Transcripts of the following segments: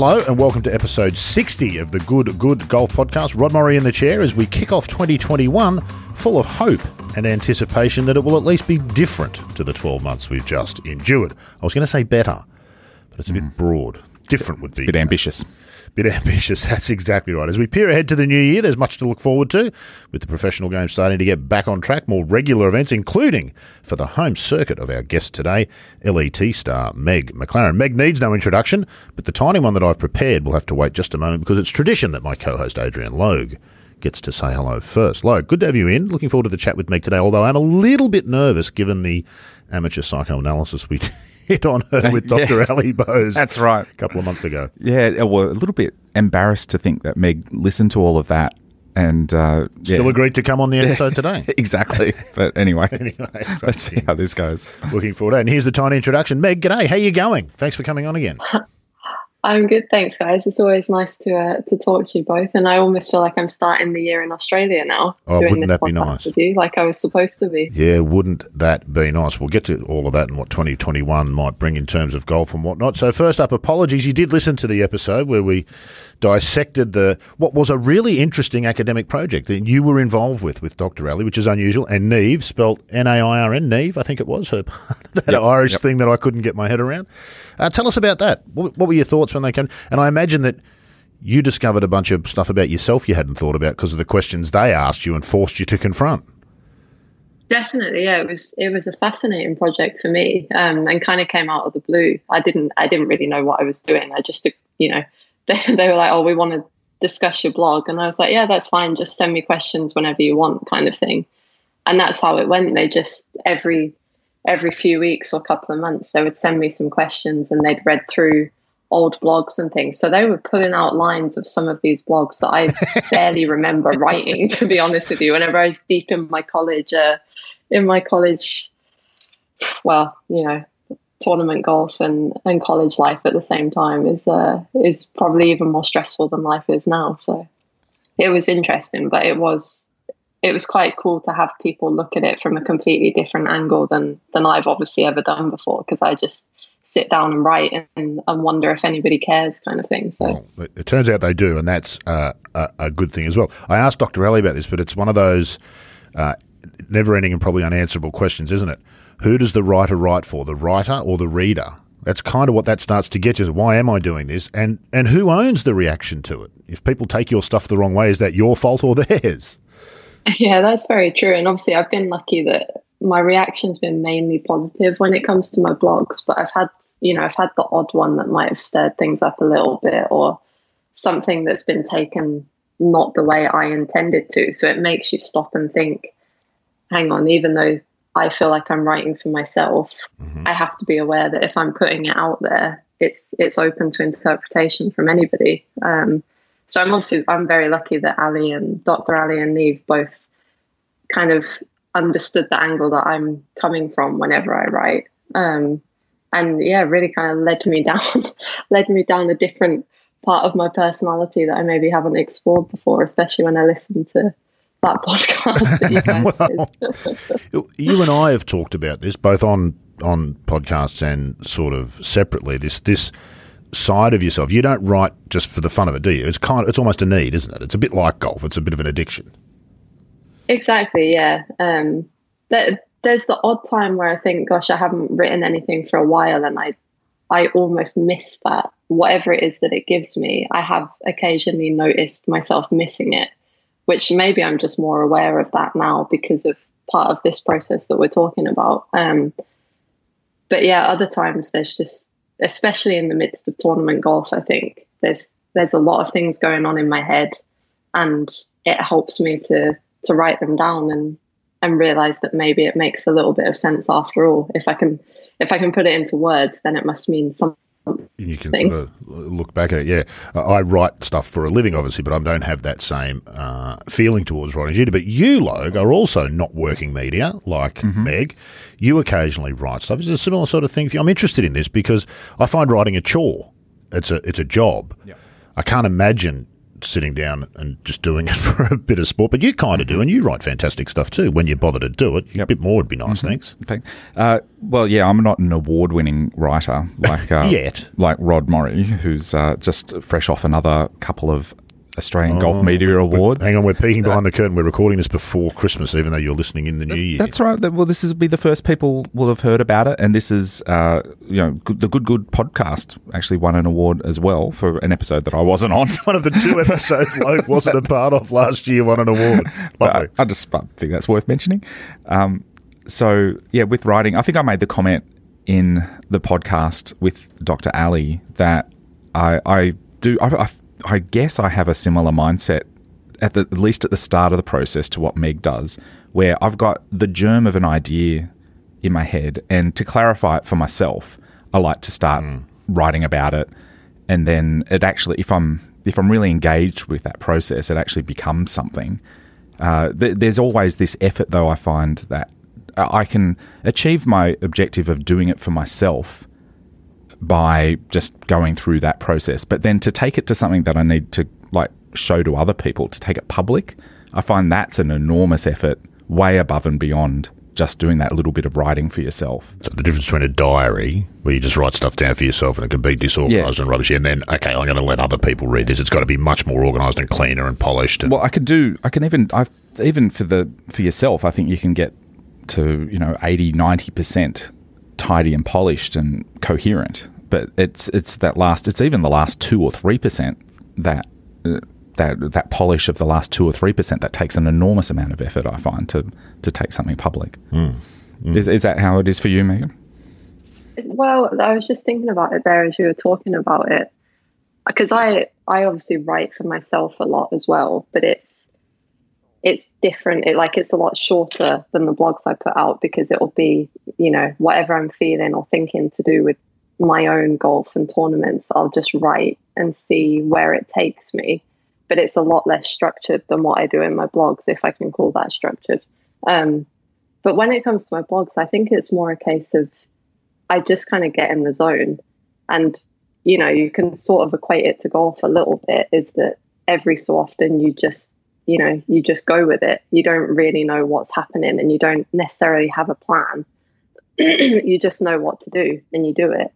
Hello and welcome to episode 60 of the Good Golf Podcast. Rod Murray in the chair as we kick off 2021 full of hope and anticipation that it will at least be different to the 12 months we've just endured. I was going to say better, but it's a bit broad. Different would be. It's a bit ambitious. That's exactly right. As we peer ahead to the new year, there's much to look forward to, with the professional game starting to get back on track, more regular events, including for the home circuit of our guest today, LET star Meg Maclaren. Meg needs no introduction, but the tiny one that I've prepared will have to wait just a moment because it's tradition that my co-host Adrian Logue gets to say hello first. Logue, good to have you in. Looking forward to the chat with Meg today, although I'm a little bit nervous given the amateur psychoanalysis we hit on her with Dr. Ali Bose. That's right. A couple of months ago. Yeah, well, a little bit embarrassed to think that Meg listened to all of that and still agreed to come on the episode today. Exactly. But anyway let's see how this goes. Looking forward to it. And here's the tiny introduction. Meg, g'day. How you going? Thanks for coming on again. I'm good, thanks, guys. It's always nice to talk to you both, and I almost feel like I'm starting the year in Australia now. Oh, wouldn't that be nice with you, like I was supposed to be? Yeah, wouldn't that be nice? We'll get to all of that and what 2021 might bring in terms of golf and whatnot. So first up, apologies. You did listen to the episode where we dissected what was a really interesting academic project that you were involved with Dr. Ali, which is unusual, and Niamh, spelled N-A-I-R-N, Niamh, I think it was, her that Irish thing that I couldn't get my head around. Tell us about that. What were your thoughts when they came? And I imagine that you discovered a bunch of stuff about yourself you hadn't thought about because of the questions they asked you and forced you to confront. Definitely, yeah. It was a fascinating project for me, and kind of came out of the blue. I didn't really know what I was doing. I just, they were like, "Oh, we want to discuss your blog," and I was like, "Yeah, that's fine. Just send me questions whenever you want," kind of thing. And that's how it went. They just every few weeks or a couple of months, they would send me some questions, and they'd read through old blogs and things. So they were pulling out lines of some of these blogs that I barely remember writing, to be honest with you. Whenever I was deep in my college, tournament golf and college life at the same time is probably even more stressful than life is now. So it was interesting, but it was quite cool to have people look at it from a completely different angle than I've obviously ever done before, because I just sit down and write and wonder if anybody cares, kind of thing. So well, it turns out they do, and that's a good thing as well. I asked Dr. Ali about this, but it's one of those never-ending and probably unanswerable questions, isn't it? Who does the writer write for, the writer or the reader? That's kind of what that starts to get you. Why am I doing this? And who owns the reaction to it? If people take your stuff the wrong way, is that your fault or theirs? Yeah, that's very true. And obviously I've been lucky that my reaction's been mainly positive when it comes to my blogs, but I've had the odd one that might have stirred things up a little bit, or something that's been taken not the way I intended to. So it makes you stop and think, hang on, even though I feel like I'm writing for myself, I have to be aware that if I'm putting it out there, it's open to interpretation from anybody. So I'm very lucky that Ali and Dr. Ali and Niamh both kind of understood the angle that I'm coming from whenever I write, and really kind of led me down a different part of my personality that I maybe haven't explored before, especially when I listen to that podcast that you guys did. You and I have talked about this both on podcasts and sort of separately, this side of yourself. You don't write just for the fun of it, do you? It's almost a need, isn't it? It's a bit like golf. It's a bit of an addiction. Exactly, yeah. There's the odd time where I think, gosh, I haven't written anything for a while, and I almost miss that. Whatever it is that it gives me, I have occasionally noticed myself missing it, which maybe I'm just more aware of that now because of part of this process that we're talking about. But other times there's just, especially in the midst of tournament golf, I think there's a lot of things going on in my head, and it helps me to write them down and realize that maybe it makes a little bit of sense after all. If I can put it into words, then it must mean something. You can sort of look back at it, yeah. I write stuff for a living, obviously, but I don't have that same feeling towards writing as you do. But you, Logue, are also not working media like Meg. You occasionally write stuff. It's a similar sort of thing for you. I'm interested in this because I find writing a chore. It's a job. Yeah. I can't imagine sitting down and just doing it for a bit of sport, but you kind of do, and you write fantastic stuff too when you bother to do it. Yep. A bit more would be nice, thanks. Well, yeah, I'm not an award-winning writer like yet, like Rod Morrie, who's just fresh off another couple of Australian Golf Media Awards. Hang on, we're peeking behind the curtain. We're recording this before Christmas, even though you're listening in the new year. That's right. Well, this will be the first people will have heard about it, and this is, the Good Good podcast actually won an award as well for an episode that I wasn't on. One of the two episodes Logue wasn't a part of last year won an award. Lovely. I just think that's worth mentioning. So, yeah, with writing, I think I made the comment in the podcast with Dr. Ali that I guess I have a similar mindset, at least at the start of the process, to what Meg does, where I've got the germ of an idea in my head. And to clarify it for myself, I like to start writing about it. And then it actually, if I'm really engaged with that process, it actually becomes something. There's always this effort, though, I find that I can achieve my objective of doing it for myself by just going through that process. But then to take it to something that I need to like show to other people, to take it public, I find that's an enormous effort way above and beyond just doing that little bit of writing for yourself. So the difference between a diary where you just write stuff down for yourself and it can be disorganised and rubbish, and then, okay, I'm going to let other people read this. It's got to be much more organised and cleaner and polished. And for yourself, I think you can get to, 80, 90% tidy and polished and coherent, but it's even the last 2 or 3% that polish of the last 2 or 3% that takes an enormous amount of effort, I find, to take something public. Is that how it is for you, Megan? Well, I was just thinking about it there as you were talking about it, because I obviously write for myself a lot as well, but it's different. It's a lot shorter than the blogs I put out, because it'll be, whatever I'm feeling or thinking to do with my own golf and tournaments, I'll just write and see where it takes me. But it's a lot less structured than what I do in my blogs, if I can call that structured. But when it comes to my blogs, I think it's more a case of I just kind of get in the zone. And, you can sort of equate it to golf a little bit, is that every so often you just go with it. You don't really know what's happening and you don't necessarily have a plan. You just know what to do and you do it.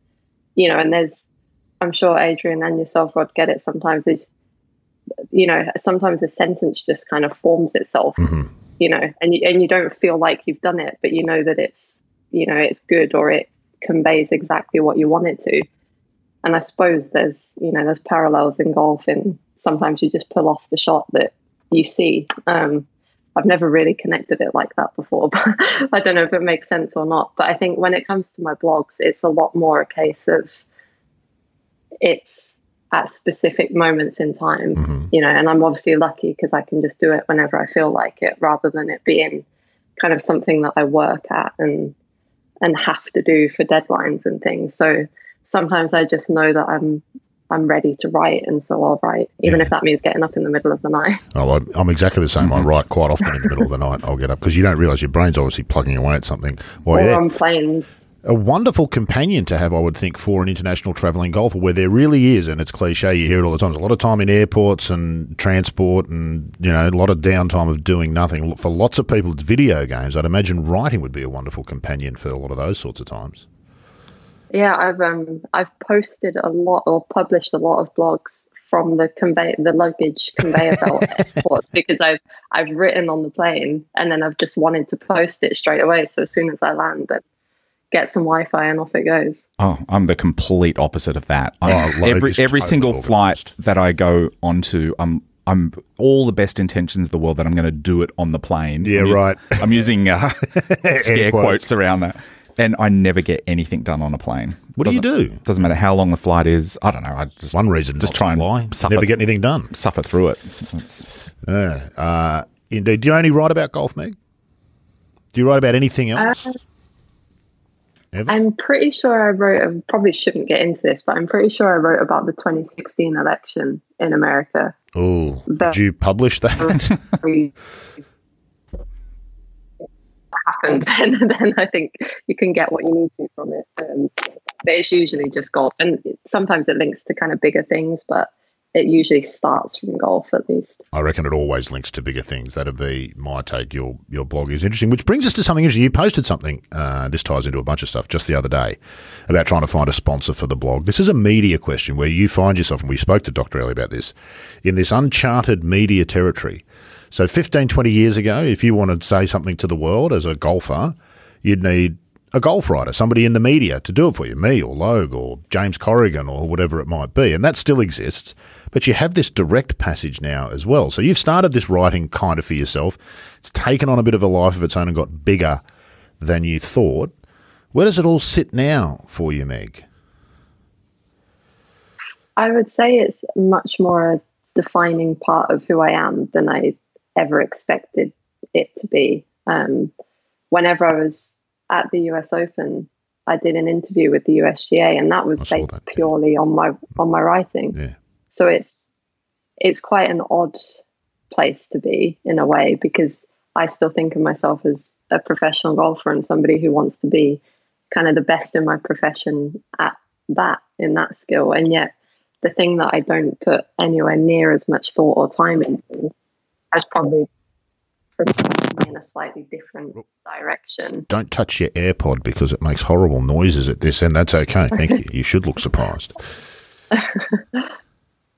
And I'm sure Adrian and yourself, Rod, get it sometimes. Sometimes a sentence just kind of forms itself, and you don't feel like you've done it, but you know that it's, it's good, or it conveys exactly what you want it to. And I suppose there's parallels in golf, and sometimes you just pull off the shot that you see. I've never really connected it like that before, but I don't know if it makes sense or not. But I think when it comes to my blogs, it's a lot more a case of it's at specific moments in time, and I'm obviously lucky because I can just do it whenever I feel like it, rather than it being kind of something that I work at and have to do for deadlines and things. So sometimes I just know that I'm ready to write, and so I'll write, even if that means getting up in the middle of the night. Oh, I'm exactly the same. I write quite often in the middle of the night. I'll get up because you don't realise your brain's obviously plugging away at something. Well, or on planes. A wonderful companion to have, I would think, for an international travelling golfer, where there really is, and it's cliche, you hear it all the time, there's a lot of time in airports and transport and, a lot of downtime of doing nothing. For lots of people, it's video games. I'd imagine writing would be a wonderful companion for a lot of those sorts of times. Yeah, I've posted a lot or published a lot of blogs from the luggage conveyor belt airports, because I've written on the plane and then I've just wanted to post it straight away. So as soon as I land, I get some Wi-Fi and off it goes. Oh, I'm the complete opposite of that. Every single flight that I go onto, I'm all the best intentions of the world that I'm going to do it on the plane. Yeah, I'm using scare quotes around that. And I never get anything done on a plane. What do you do? Doesn't matter how long the flight is. I don't know. I just one reason just try to fly. And never get anything done. Suffer through it. Indeed. Do you only write about golf, Meg? Do you write about anything else? I'm pretty sure I probably shouldn't get into this, but I'm pretty sure I wrote about the 2016 election in America. Oh, did you publish that? Happened, then I think you can get what you need to from it, but it's usually just golf, and sometimes it links to kind of bigger things, but it usually starts from golf, at least. I reckon it always links to bigger things. That'd be my take. Your blog is interesting, which brings us to something interesting. You posted something, this ties into a bunch of stuff, just the other day about trying to find a sponsor for the blog. This is a media question where you find yourself, and we spoke to Dr. Ali about this, in this uncharted media territory. So 15, 20 years ago, if you wanted to say something to the world as a golfer, you'd need a golf writer, somebody in the media to do it for you, me or Logue or James Corrigan or whatever it might be. And that still exists, but you have this direct passage now as well. So you've started this writing kind of for yourself. It's taken on a bit of a life of its own and got bigger than you thought. Where does it all sit now for you, Meg? I would say it's much more a defining part of who I am than I ever expected it to be. Whenever I was at the US Open, I did an interview with the USGA, and that was based purely on my writing. Yeah. So it's quite an odd place to be in a way, because I still think of myself as a professional golfer and somebody who wants to be kind of the best in my profession at that, in that skill. And yet the thing that I don't put anywhere near as much thought or time into has probably in a slightly different direction. Don't touch your AirPod because it makes horrible noises at this end. That's okay. Thank you. You should look surprised.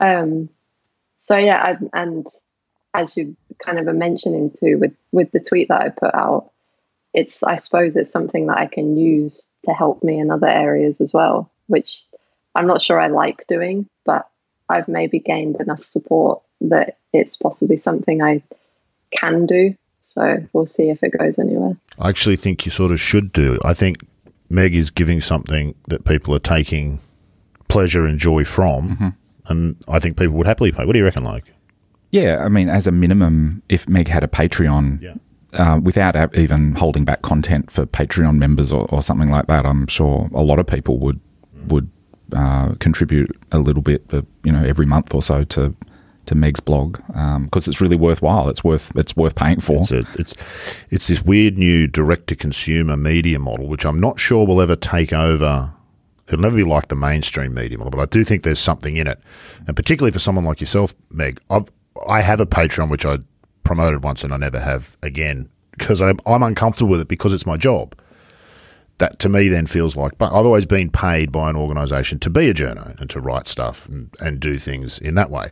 And as you kind of are mentioning too, with the tweet that I put out, it's, I suppose it's something that I can use to help me in other areas as well, which I'm not sure I like doing, but I've maybe gained enough support that it's possibly something I can do. So we'll see if it goes anywhere. I actually think you sort of should do. I think Meg is giving something that people are taking pleasure and joy from, mm-hmm. and I think people would happily pay. What do you reckon, Logue? Yeah, I mean, as a minimum, if Meg had a Patreon, without even holding back content for Patreon members or something like that, I'm sure a lot of people would contribute a little bit, but, you know, every month or so to Meg's blog, because it's really worthwhile. It's worth paying for. It's this weird new direct-to-consumer media model, which I'm not sure will ever take over. It'll never be like the mainstream media model, but I do think there's something in it. And particularly for someone like yourself, Meg, I have a Patreon, which I promoted once and I never have again, because I'm uncomfortable with it because it's my job. That to me then feels like, but I've always been paid by an organisation to be a journo and to write stuff and do things in that way.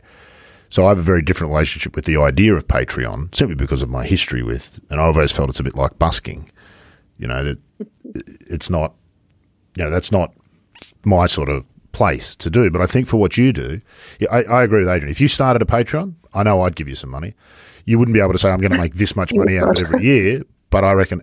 So I have a very different relationship with the idea of Patreon, simply because of my history with, and I've always felt it's a bit like busking. You know, that it's not, you know, that's not my sort of place to do. But I think for what you do, I agree with Adrian. If you started a Patreon, I know I'd give you some money. You wouldn't be able to say, I'm going to make this much money out of it every year. But I reckon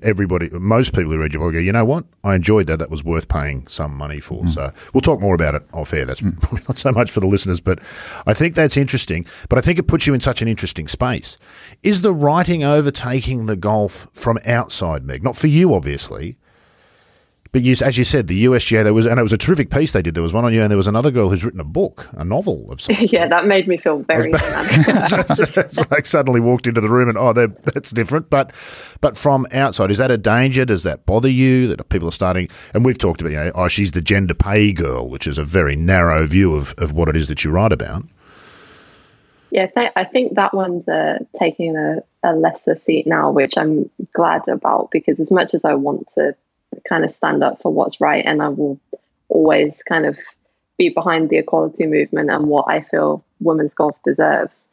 most people who read your blog go, you know what? I enjoyed that. That was worth paying some money for. Mm. So we'll talk more about it off air. That's probably not so much for the listeners, but I think that's interesting. But I think it puts you in such an interesting space. Is the writing overtaking the golf from outside, Meg? Not for you, obviously. But you, as you said, the USGA, it was a terrific piece they did. There was one on you, and there was another girl who's written a book, a novel of some sort. Yeah, that made me feel very dramatic. It's like suddenly walked into the room and, oh, that's different. But from outside, is that a danger? Does that bother you that people are starting? And we've talked about, you know, oh, she's the gender pay girl, which is a very narrow view of what it is that you write about. Yeah, I think that one's taking a lesser seat now, which I'm glad about, because as much as I want to kind of stand up for what's right, and I will always kind of be behind the equality movement and what I feel women's golf deserves,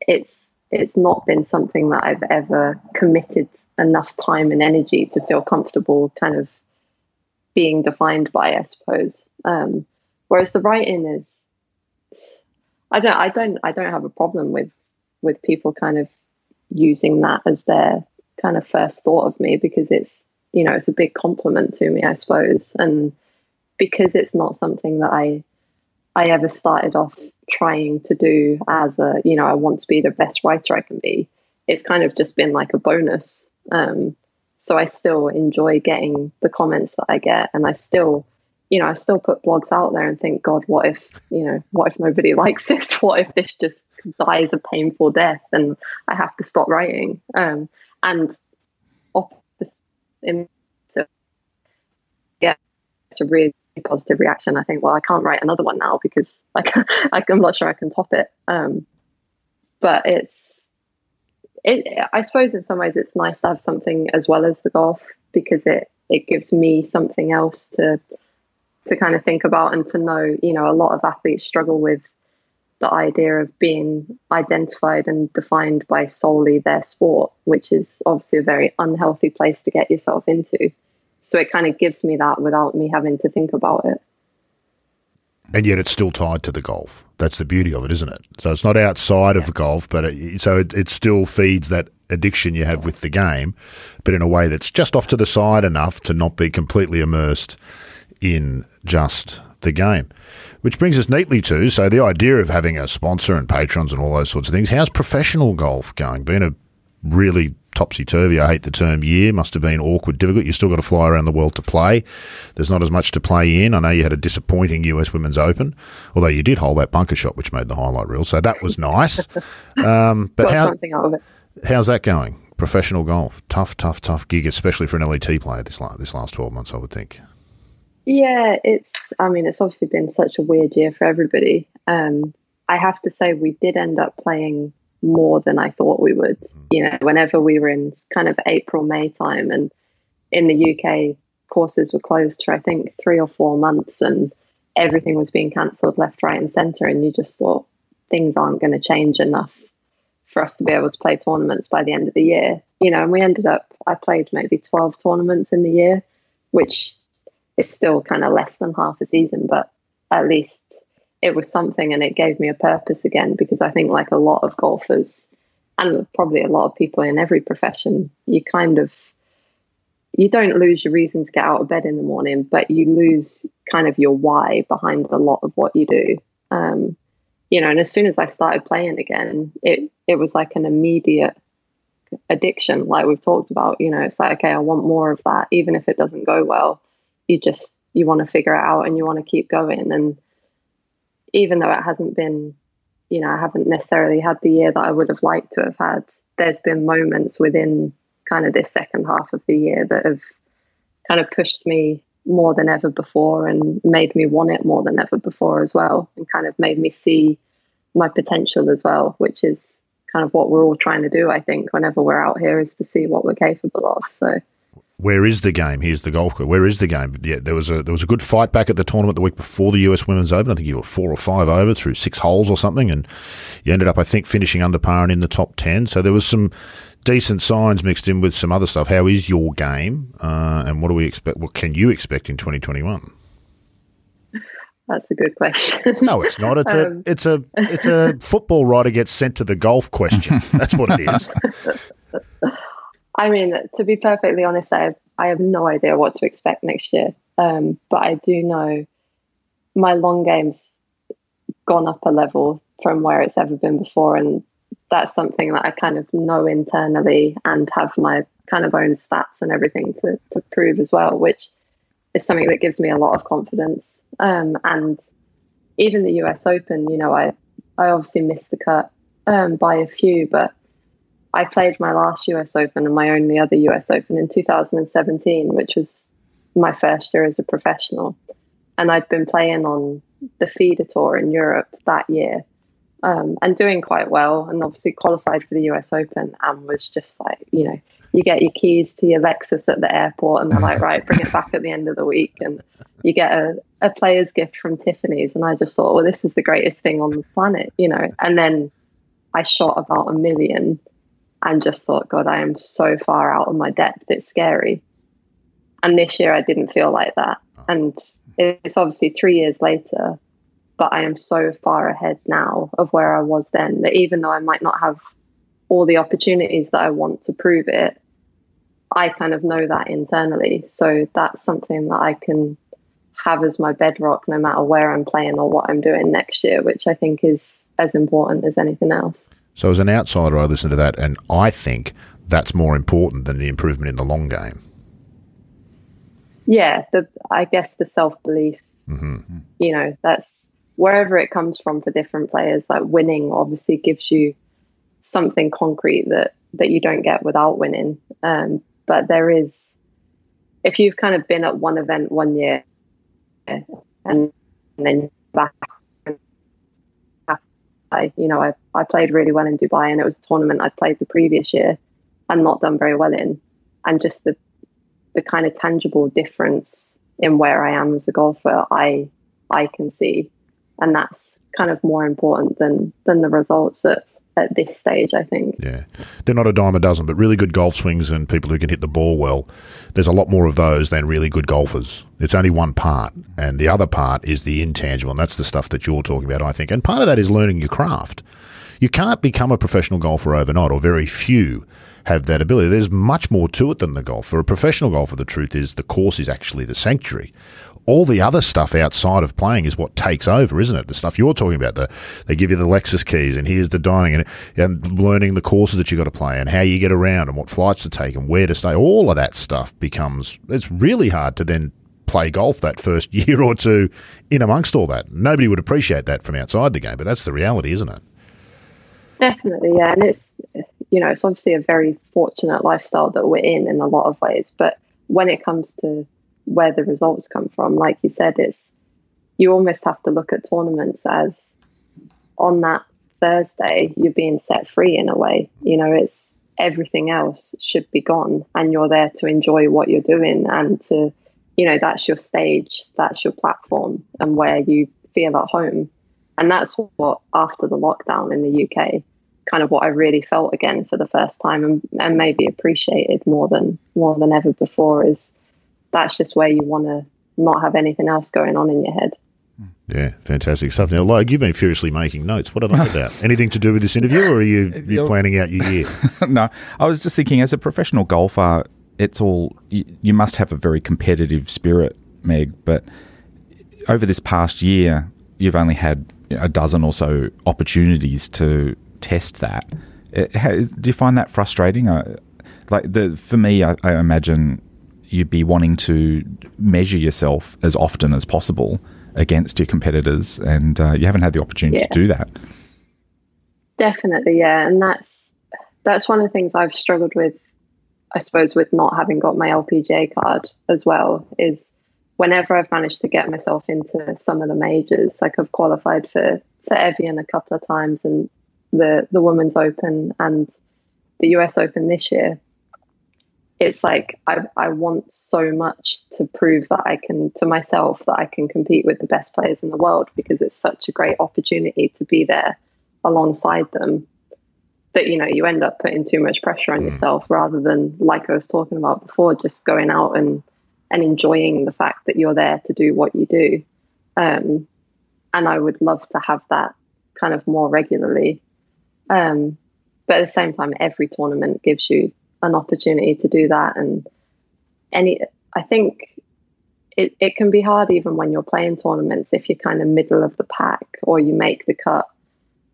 it's not been something that I've ever committed enough time and energy to feel comfortable kind of being defined by, I suppose. Whereas the writing is, I don't have a problem with people kind of using that as their kind of first thought of me, because it's, you know, it's a big compliment to me, I suppose. And because it's not something that I ever started off trying to do as a, you know, I want to be the best writer I can be. It's kind of just been like a bonus. So I still enjoy getting the comments that I get. And I still, you know, I still put blogs out there and think, God, what if nobody likes this? What if this just dies a painful death and I have to stop writing? It's a really positive reaction. I think, well, I can't write another one now because I'm not sure I can top it. But I suppose in some ways it's nice to have something as well as the golf, because it gives me something else to kind of think about, and to know, you know, a lot of athletes struggle with the idea of being identified and defined by solely their sport, which is obviously a very unhealthy place to get yourself into. So it kind of gives me that without me having to think about it. And yet it's still tied to the golf. That's the beauty of it, isn't it? So it's not outside of golf, but it still feeds that addiction you have with the game, but in a way that's just off to the side enough to not be completely immersed in just the game. Which brings us neatly to, so the idea of having a sponsor and patrons and all those sorts of things, how's professional golf going? Been a really topsy-turvy, I hate the term, year. Must have been awkward, difficult. You've still got to fly around the world to play. There's not as much to play in. I know you had a disappointing US Women's Open, although you did hole that bunker shot, which made the highlight reel, so that was nice. But how's that going? Professional golf. Tough gig, especially for an LET player this last 12 months, I would think. Yeah, it's obviously been such a weird year for everybody. I have to say we did end up playing more than I thought we would, you know, whenever we were in kind of April, May time, and in the UK courses were closed for I think 3 or 4 months, and everything was being cancelled left, right and centre, and you just thought things aren't going to change enough for us to be able to play tournaments by the end of the year, you know. And we ended up, I played maybe 12 tournaments in the year, which is still kind of less than half a season, but at least it was something, and it gave me a purpose again, because I think like a lot of golfers and probably a lot of people in every profession, you don't lose your reason to get out of bed in the morning, but you lose kind of your why behind a lot of what you do. You know, and as soon as I started playing again, it was like an immediate addiction, like we've talked about, you know. It's like, okay, I want more of that. Even if it doesn't go well, you want to figure it out and you want to keep going. And even though it hasn't been, you know, I haven't necessarily had the year that I would have liked to have had, there's been moments within kind of this second half of the year that have kind of pushed me more than ever before and made me want it more than ever before as well, and kind of made me see my potential as well, which is kind of what we're all trying to do, I think, whenever we're out here, is to see what we're capable of. So where is the game? Here's the golf club. Where is the game? Yeah, there was a good fight back at the tournament the week before the US Women's Open. I think you were 4 or 5 over through 6 holes or something, and you ended up, I think, finishing under par and in the top 10. So there was some decent signs mixed in with some other stuff. How is your game, and what do we expect? What can you expect in 2021? That's a good question. No, it's not. It's a football writer gets sent to the golf question. That's what it is. I mean, to be perfectly honest, I have no idea what to expect next year. But I do know my long game's gone up a level from where it's ever been before. And that's something that I kind of know internally and have my kind of own stats and everything to prove as well, which is something that gives me a lot of confidence. And even the US Open, you know, I obviously missed the cut by a few, but I played my last US Open and my only other US Open in 2017, which was my first year as a professional. And I'd been playing on the feeder tour in Europe that year, and doing quite well, and obviously qualified for the US Open, and was just like, you know, you get your keys to your Lexus at the airport and they're like, right, bring it back at the end of the week. And you get a player's gift from Tiffany's. And I just thought, well, this is the greatest thing on the planet, you know. And then I shot about 1 million. And just thought, God, I am so far out of my depth. It's scary. And this year I didn't feel like that. And it's obviously 3 years later, but I am so far ahead now of where I was then, that even though I might not have all the opportunities that I want to prove it, I kind of know that internally. So that's something that I can have as my bedrock, no matter where I'm playing or what I'm doing next year, which I think is as important as anything else. So as an outsider, I listen to that, and I think that's more important than the improvement in the long game. Yeah, I guess the self-belief, mm-hmm. You know, that's wherever it comes from for different players. Like winning obviously gives you something concrete that you don't get without winning. But if you've kind of been at one event one year and then back. You know, I played really well in Dubai, and it was a tournament I'd played the previous year and not done very well in. And just the kind of tangible difference in where I am as a golfer, I can see. And that's kind of more important than the results at this stage, I think. Yeah. They're not a dime a dozen, but really good golf swings and people who can hit the ball well, there's a lot more of those than really good golfers. It's only one part, and the other part is the intangible, and that's the stuff that you're talking about, I think. And part of that is learning your craft. You can't become a professional golfer overnight, or very few have that ability. There's much more to it than the golf. For a professional golfer, the truth is the course is actually the sanctuary. All the other stuff outside of playing is what takes over, isn't it? The stuff you're talking about, they give you the Lexus keys, and here's the dining, and learning the courses that you've got to play and how you get around and what flights to take and where to stay. All of that stuff becomes – it's really hard to then play golf that first year or two in amongst all that. Nobody would appreciate that from outside the game, but that's the reality, isn't it? Definitely, yeah. And it's obviously a very fortunate lifestyle that we're in a lot of ways. But when it comes to where the results come from, like you said, you almost have to look at tournaments as on that Thursday, you're being set free in a way. You know, it's everything else should be gone, and you're there to enjoy what you're doing and to, you know, that's your stage, that's your platform and where you feel at home. And that's what, after the lockdown in the UK, kind of what I really felt again for the first time and maybe appreciated more than ever before is that's just where you want to not have anything else going on in your head. Yeah, fantastic stuff. Now, Logue, you've been furiously making notes. What are they about? Anything to do with this interview, or are you planning out your year? No, I was just thinking, as a professional golfer, it's all you must have a very competitive spirit, Meg, but over this past year, you've only had a dozen or so opportunities to test that. Do you find that frustrating? For me, I imagine you'd be wanting to measure yourself as often as possible against your competitors, and you haven't had the opportunity to do that. Definitely, yeah. And that's one of the things I've struggled with, I suppose, with not having got my LPGA card as well, is whenever I've managed to get myself into some of the majors, like I've qualified for Evian a couple of times and the Women's Open and the US Open this year, it's like I want so much to prove that I can, to myself, that I can compete with the best players in the world, because it's such a great opportunity to be there alongside them that, you know, you end up putting too much pressure on yourself rather than, like I was talking about before, just going out and enjoying the fact that you're there to do what you do. And I would love to have that kind of more regularly. But at the same time, every tournament gives you an opportunity to do that, and I think it can be hard even when you're playing tournaments if you're kind of middle of the pack or you make the cut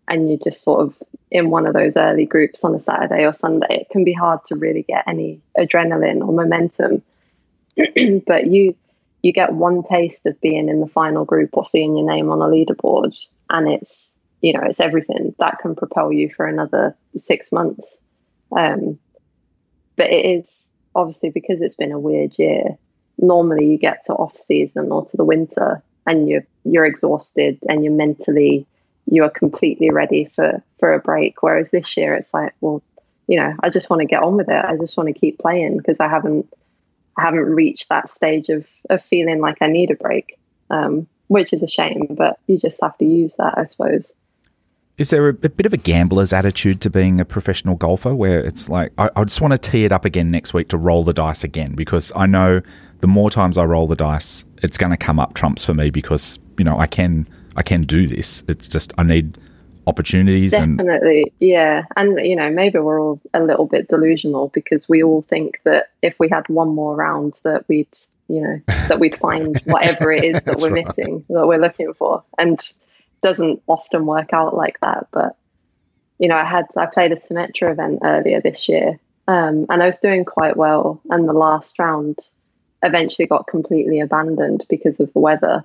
and you're just sort of in one of those early groups on a Saturday or Sunday. It can be hard to really get any adrenaline or momentum, but you get one taste of being in the final group or seeing your name on a leaderboard, and it's, you know, it's everything that can propel you for another 6 months. But it is obviously, because it's been a weird year, normally you get to off season or to the winter and you're exhausted and you're mentally, you are completely ready for a break. Whereas this year it's like, well, you know, I just want to get on with it. I just want to keep playing because I haven't reached that stage of feeling like I need a break, which is a shame, but you just have to use that, I suppose. Is there a bit of a gambler's attitude to being a professional golfer where it's like, I just want to tee it up again next week to roll the dice again, because I know the more times I roll the dice, it's going to come up trumps for me, because, you know, I can do this. It's just I need opportunities. Definitely, yeah. And, you know, maybe we're all a little bit delusional because we all think that if we had one more round that we'd, you know, that we'd find whatever it is that we're missing, that we're looking for. And doesn't often work out like that, but you know, I played a Symmetra event earlier this year, and I was doing quite well, and the last round eventually got completely abandoned because of the weather,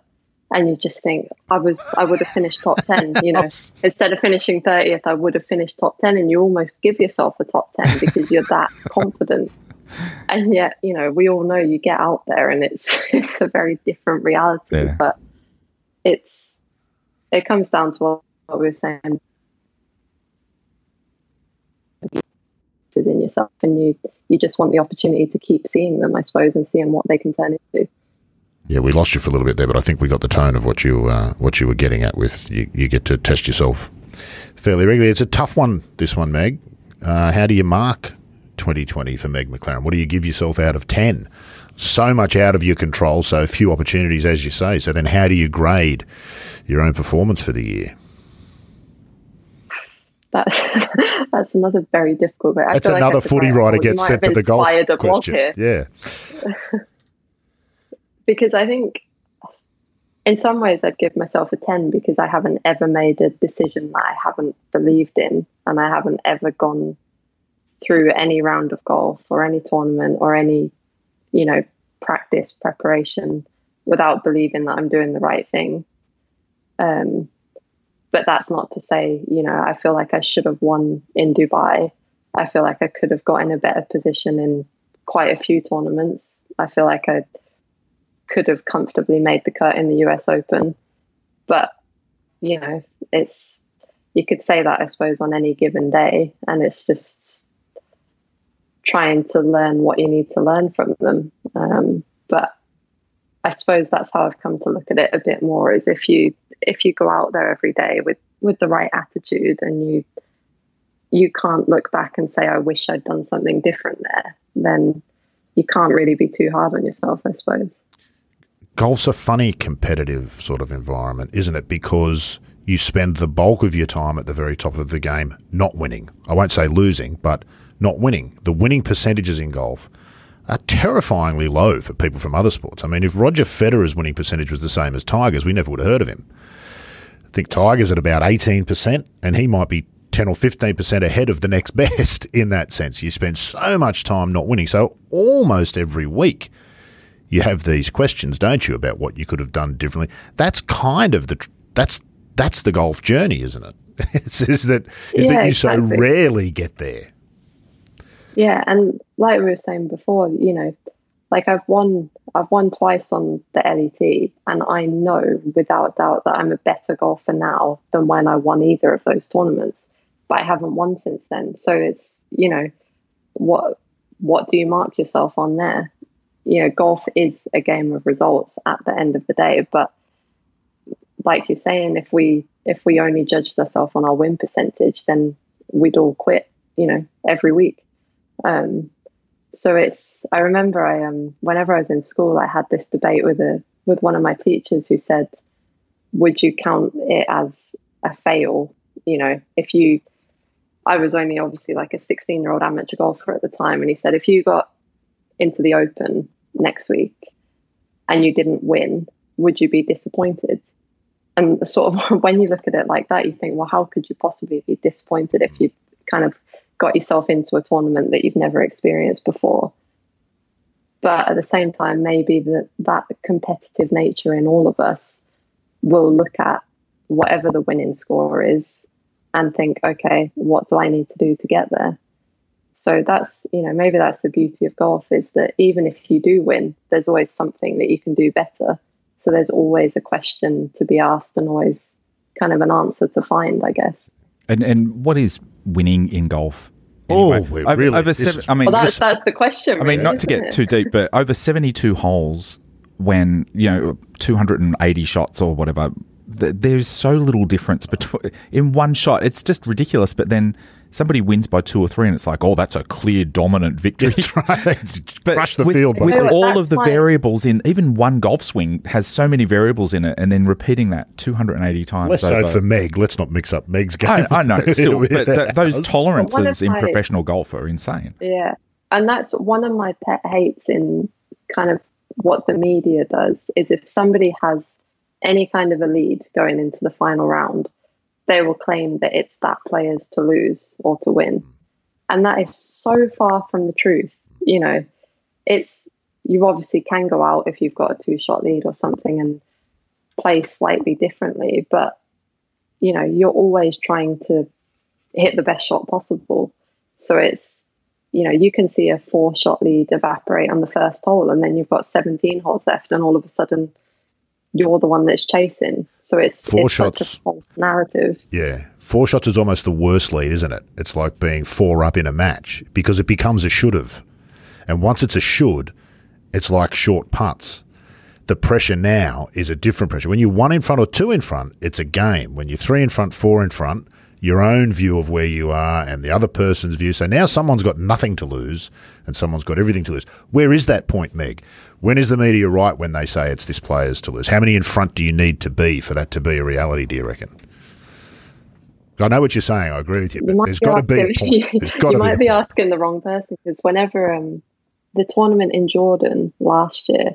and you just think I would have finished top 10, you know, instead of finishing 30th I would have finished top 10, and you almost give yourself a top 10 because you're that confident. And yet, you know, we all know you get out there and it's a very different reality. Yeah. But it comes down to what we were saying. In yourself, and you just want the opportunity to keep seeing them, I suppose, and seeing what they can turn into. Yeah, we lost you for a little bit there, but I think we got the tone of what you were getting at with you get to test yourself fairly regularly. It's a tough one, this one, Meg. How do you mark 2020 for Meg Maclaren? What do you give yourself out of 10? So much out of your control, so few opportunities, as you say. So then how do you grade your own performance for the year? That's another very difficult bit. That's another footy rider gets sent to the golf question. Yeah. Because I think in some ways I'd give myself a 10 because I haven't ever made a decision that I haven't believed in, and I haven't ever gone through any round of golf or any tournament or any, you know, practice preparation without believing that I'm doing the right thing. But that's not to say, you know, I feel like I should have won in Dubai. I feel like I could have got in a better position in quite a few tournaments. I feel like I could have comfortably made the cut in the US Open. But, you know, you could say that, I suppose, on any given day. And it's just trying to learn what you need to learn from them. But I suppose that's how I've come to look at it a bit more, is if you go out there every day with the right attitude, and you can't look back and say, I wish I'd done something different there, then you can't really be too hard on yourself, I suppose. Golf's a funny competitive sort of environment, isn't it? Because you spend the bulk of your time at the very top of the game not winning. I won't say losing, but not winning. The winning percentages in golf are terrifyingly low for people from other sports. I mean, if Roger Federer's winning percentage was the same as Tiger's, we never would have heard of him. I think Tiger's at about 18%, and he might be 10 or 15% ahead of the next best in that sense. You spend so much time not winning. So almost every week you have these questions, don't you, about what you could have done differently. That's kind of that's the golf journey, isn't it? Is that you exactly. So rarely get there. Yeah, and like we were saying before, you know, like I've won twice on the LET, and I know without doubt that I'm a better golfer now than when I won either of those tournaments, but I haven't won since then. So it's, you know, what do you mark yourself on there? You know, golf is a game of results at the end of the day, but like you're saying, if we only judged ourselves on our win percentage, then we'd all quit, you know, every week. So it's, I remember whenever I was in school, I had this debate with one of my teachers who said, would you count it as a fail? You know, I was only obviously like a 16-year-old amateur golfer at the time. And he said, if you got into the Open next week and you didn't win, would you be disappointed? And sort of when you look at it like that, you think, well, how could you possibly be disappointed if you kind of got yourself into a tournament that you've never experienced before? But at the same time, maybe that competitive nature in all of us will look at whatever the winning score is and think, okay, what do I need to do to get there? So that's, you know, maybe that's the beauty of golf, is that even if you do win, there's always something that you can do better. So there's always a question to be asked and always kind of an answer to find, I guess. And what is winning in golf? Anyway, that's the question. Really, I mean, not to get too deep, but over 72 holes, when, you know, 280 shots or whatever, there's so little difference between in one shot. It's just ridiculous. But then somebody wins by two or three, and it's like, oh, that's a clear dominant victory. Crush the field. With all of the variables in, even one golf swing has so many variables in it, and then repeating that 280 times. Less so for Meg. Let's not mix up Meg's game. I know, still, but those tolerances in professional golf are insane. Yeah, and that's one of my pet hates in kind of what the media does, is if somebody has any kind of a lead going into the final round, they will claim that it's that player's to lose or to win. And that is so far from the truth. You know, you obviously can go out if you've got a 2-shot lead or something and play slightly differently, but, you know, you're always trying to hit the best shot possible. So it's, you know, you can see a 4-shot lead evaporate on the first hole, and then you've got 17 holes left, and all of a sudden you're the one that's chasing. So it's such a false narrative. Yeah. 4 shots is almost the worst lead, isn't it? It's like being 4 up in a match, because it becomes a should have. And once it's a should, it's like short putts. The pressure now is a different pressure. When you're 1 in front or 2 in front, it's a game. When you're 3 in front, 4 in front, your own view of where you are and the other person's view. So now someone's got nothing to lose and someone's got everything to lose. Where is that point, Meg? When is the media right when they say it's this player's to lose? How many in front do you need to be for that to be a reality, do you reckon? I know what you're saying. I agree with you, but there's got to be a point. You might be asking the wrong person, because whenever the tournament in Jordan last year,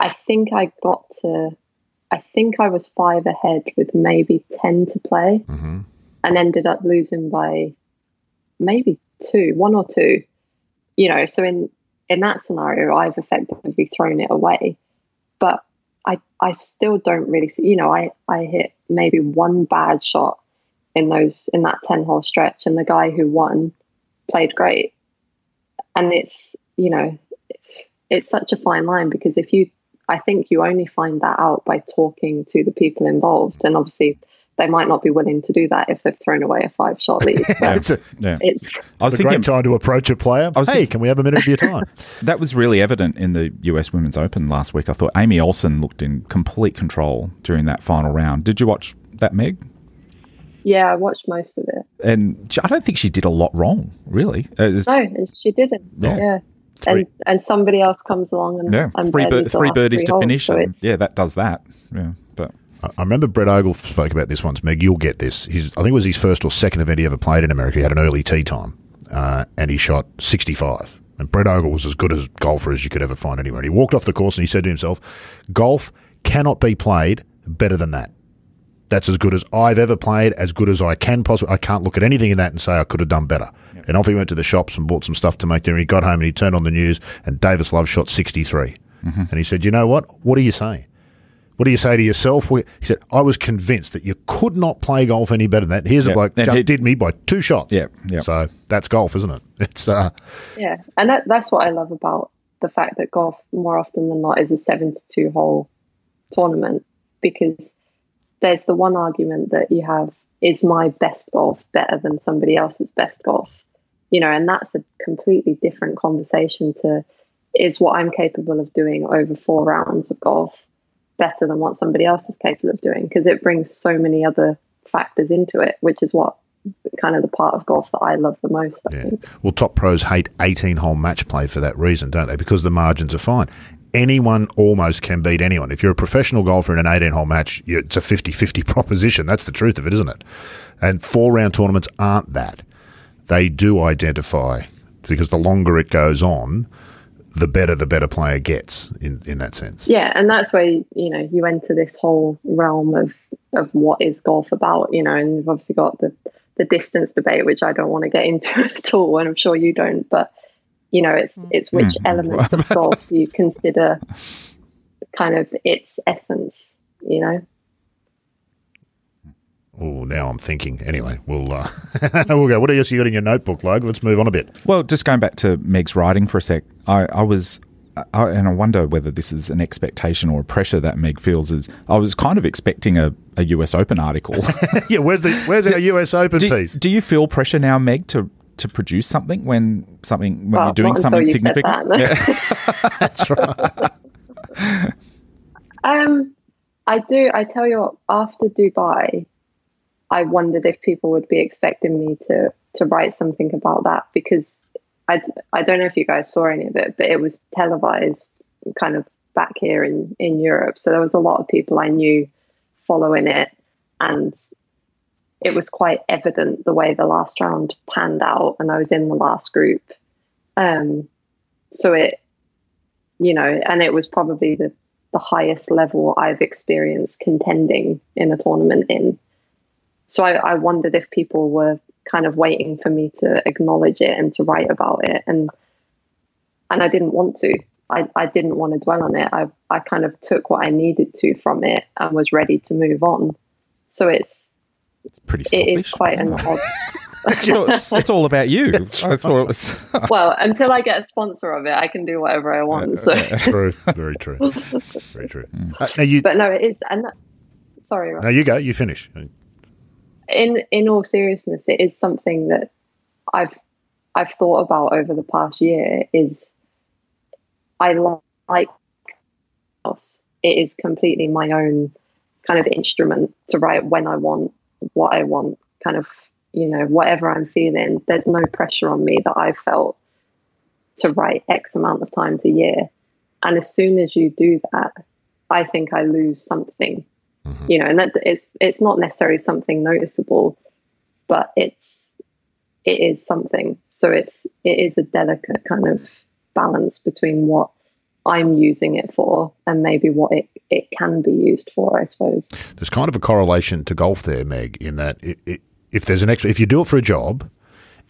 I think I was 5 ahead with maybe 10 to play, mm-hmm. and ended up losing by maybe 1 or 2. You know, so in that scenario, I've effectively thrown it away. But I still don't really see, you know, I hit maybe 1 bad shot in that 10-hole stretch, and the guy who won played great. And it's, you know, it's such a fine line, because I think you only find that out by talking to the people involved. And obviously they might not be willing to do that if they've thrown away a 5-shot lead. So it's a great time to approach a player. Can we have a minute of your time? That was really evident in the US Women's Open last week. I thought Amy Olsen looked in complete control during that final round. Did you watch that, Meg? Yeah, I watched most of it. And I don't think she did a lot wrong, really. No, she didn't. Yeah. And somebody else comes along and three birdies to finish. So that does that. Yeah, but I remember Brett Ogle spoke about this once. Meg, you'll get this. I think it was his first or second event he ever played in America. He had an early tee time, and he shot 65. And Brett Ogle was as good a golfer as you could ever find anywhere. And he walked off the course and he said to himself, "Golf cannot be played better than that. That's as good as I've ever played, as good as I can possibly. I can't look at anything in that and say I could have done better." Yep. And off he went to the shops and bought some stuff to make dinner. He got home and he turned on the news, and Davis Love shot 63. Mm-hmm. And he said, "You know what? What do you say? What do you say to yourself?" He said, "I was convinced that you could not play golf any better than that. Here's a bloke that just did me by 2 shots. Yep. So that's golf, isn't it? It's yeah, and that's what I love about the fact that golf, more often than not, is a 72-hole tournament, because there's the one argument that you have is, my best golf better than somebody else's best golf? You know, and that's a completely different conversation to, is what I'm capable of doing over 4 rounds of golf better than what somebody else is capable of doing? Because it brings so many other factors into it, which is what kind of the part of golf that I love the most, I think. Well, top pros hate 18-hole match play for that reason, don't they? Because the margins are fine. Anyone almost can beat anyone. If you're a professional golfer in an 18-hole match, it's a 50-50 proposition. That's the truth of it, isn't it? And 4-round tournaments aren't that. They do identify, because the longer it goes on, the better player gets in that sense. Yeah, and that's where, you know, you enter this whole realm of what is golf about, you know, and you've obviously got the distance debate, which I don't want to get into at all, and I'm sure you don't, but you know, it's which elements of golf you consider kind of its essence, you know? Oh, now I'm thinking. Anyway, we'll go. What else you got in your notebook, Logue? Let's move on a bit. Well, just going back to Meg's writing for a sec, I wonder whether this is an expectation or a pressure that Meg feels, is I was kind of expecting a US Open article. Yeah, where's our US Open piece? Do you feel pressure now, Meg, to produce something when you're doing something significant? That's right. I do. I tell you what, after Dubai, I wondered if people would be expecting me to write something about that, because I don't know if you guys saw any of it, but it was televised kind of back here in Europe. So there was a lot of people I knew following it, and it was quite evident the way the last round panned out, and I was in the last group. So it, you know, and it was probably the highest level I've experienced contending in a tournament in. So I wondered if people were kind of waiting for me to acknowledge it and to write about it. And I didn't want to. I didn't want to dwell on it. I kind of took what I needed to from it and was ready to move on. So it's pretty selfish. It is quite an odd It's all about you. I thought it was. Well, until I get a sponsor of it, I can do whatever I want. So. True, very true, very true. But no, it is. And that, sorry, Rob. No, you go. You finish. In all seriousness, it is something that I've thought about over the past year. Is I like house. It is completely my own kind of instrument to write when I want, what I want, kind of, you know, whatever I'm feeling. There's no pressure on me that I felt to write X amount of times a year. And as soon as you do that, I think I lose something, mm-hmm. you know, and that it's not necessarily something noticeable, but it is something. So it is a delicate kind of balance between what I'm using it for and maybe what it can be used for, I suppose. There's kind of a correlation to golf there, Meg, in that if you do it for a job,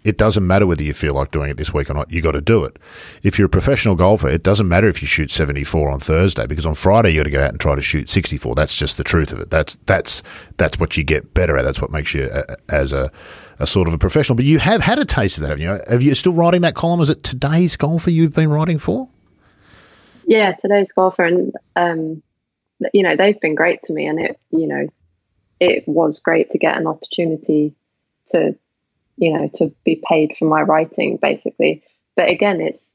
it doesn't matter whether you feel like doing it this week or not. You got to do it. If you're a professional golfer, it doesn't matter if you shoot 74 on Thursday, because on Friday you got to go out and try to shoot 64. That's just the truth of it. That's what you get better at. That's what makes you as a sort of a professional. But you have had a taste of that, haven't you? Have you still writing that column? Is it Today's Golfer you've been writing for? Yeah, Today's Golfer, and you know, they've been great to me, and it was great to get an opportunity to, you know, to be paid for my writing, basically. But again, it's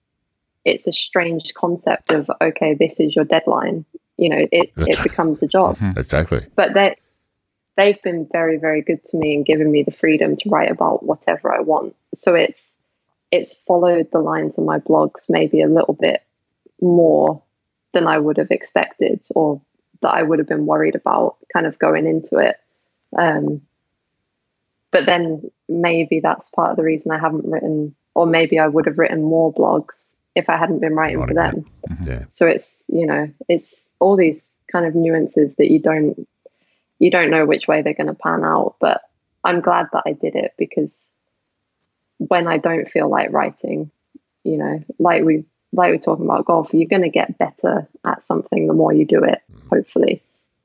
a strange concept of, okay, this is your deadline. You know, it becomes a job. Exactly. But they've been very, very good to me and given me the freedom to write about whatever I want. So it's followed the lines on my blogs maybe a little bit more than I would have expected, or that I would have been worried about kind of going into it. But then maybe that's part of the reason I haven't written, or maybe I would have written more blogs if I hadn't been writing for them. Yeah. So it's, you know, it's all these kind of nuances that you don't know which way they're going to pan out. But I'm glad that I did it, because when I don't feel like writing, you know, like we're talking about golf, you're going to get better at something the more you do it, hopefully.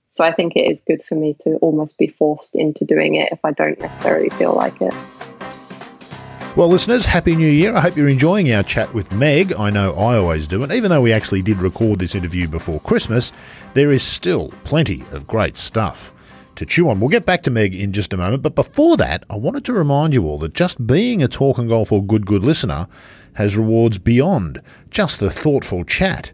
So I think it is good for me to almost be forced into doing it if I don't necessarily feel like it. Well, listeners, Happy New Year. I hope you're enjoying our chat with Meg. I know I always do. And even though we actually did record this interview before Christmas, there is still plenty of great stuff to chew on. We'll get back to Meg in just a moment. But before that, I wanted to remind you all that just being a Talk and Golf or good listener has rewards beyond just the thoughtful chat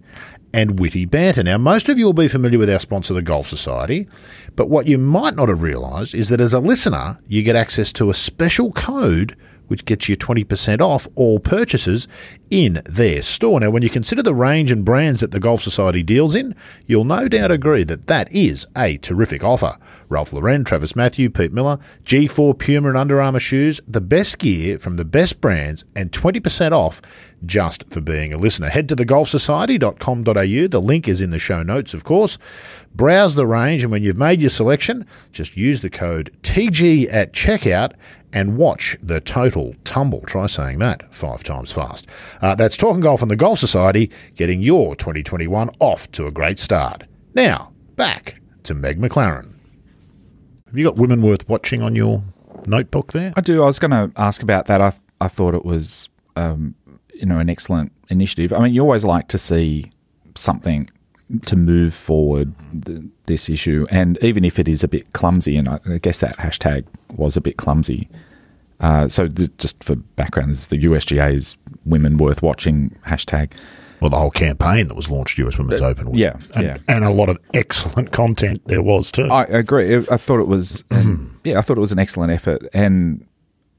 and witty banter. Now, most of you will be familiar with our sponsor, the Golf Society, but what you might not have realised is that as a listener, you get access to a special code which gets you 20% off all purchases in their store. Now, when you consider the range and brands that the Golf Society deals in, you'll no doubt agree that that is a terrific offer. Ralph Lauren, Travis Mathew, Pete Miller, G4, Puma and Under Armour shoes, the best gear from the best brands, and 20% off just for being a listener. Head to thegolfsociety.com.au. The link is in the show notes, of course. Browse the range, and when you've made your selection, just use the code TG at checkout and watch the total tumble. Try saying that 5 times fast. That's Talking Golf and the Golf Society, getting your 2021 off to a great start. Now, back to Meg Maclaren. Have you got women worth watching on your notebook there? I do. I was going to ask about that. I thought it was, you know, an excellent initiative. I mean, you always like to see something to move forward this issue, and even if it is a bit clumsy, and I guess that hashtag was a bit clumsy. Just for background, this is the USGA's Women Worth Watching hashtag. Well, the whole campaign that was launched, US Women's Open. Was, yeah, and a lot of excellent content there was too. I agree. I thought it was, I thought it was an excellent effort, and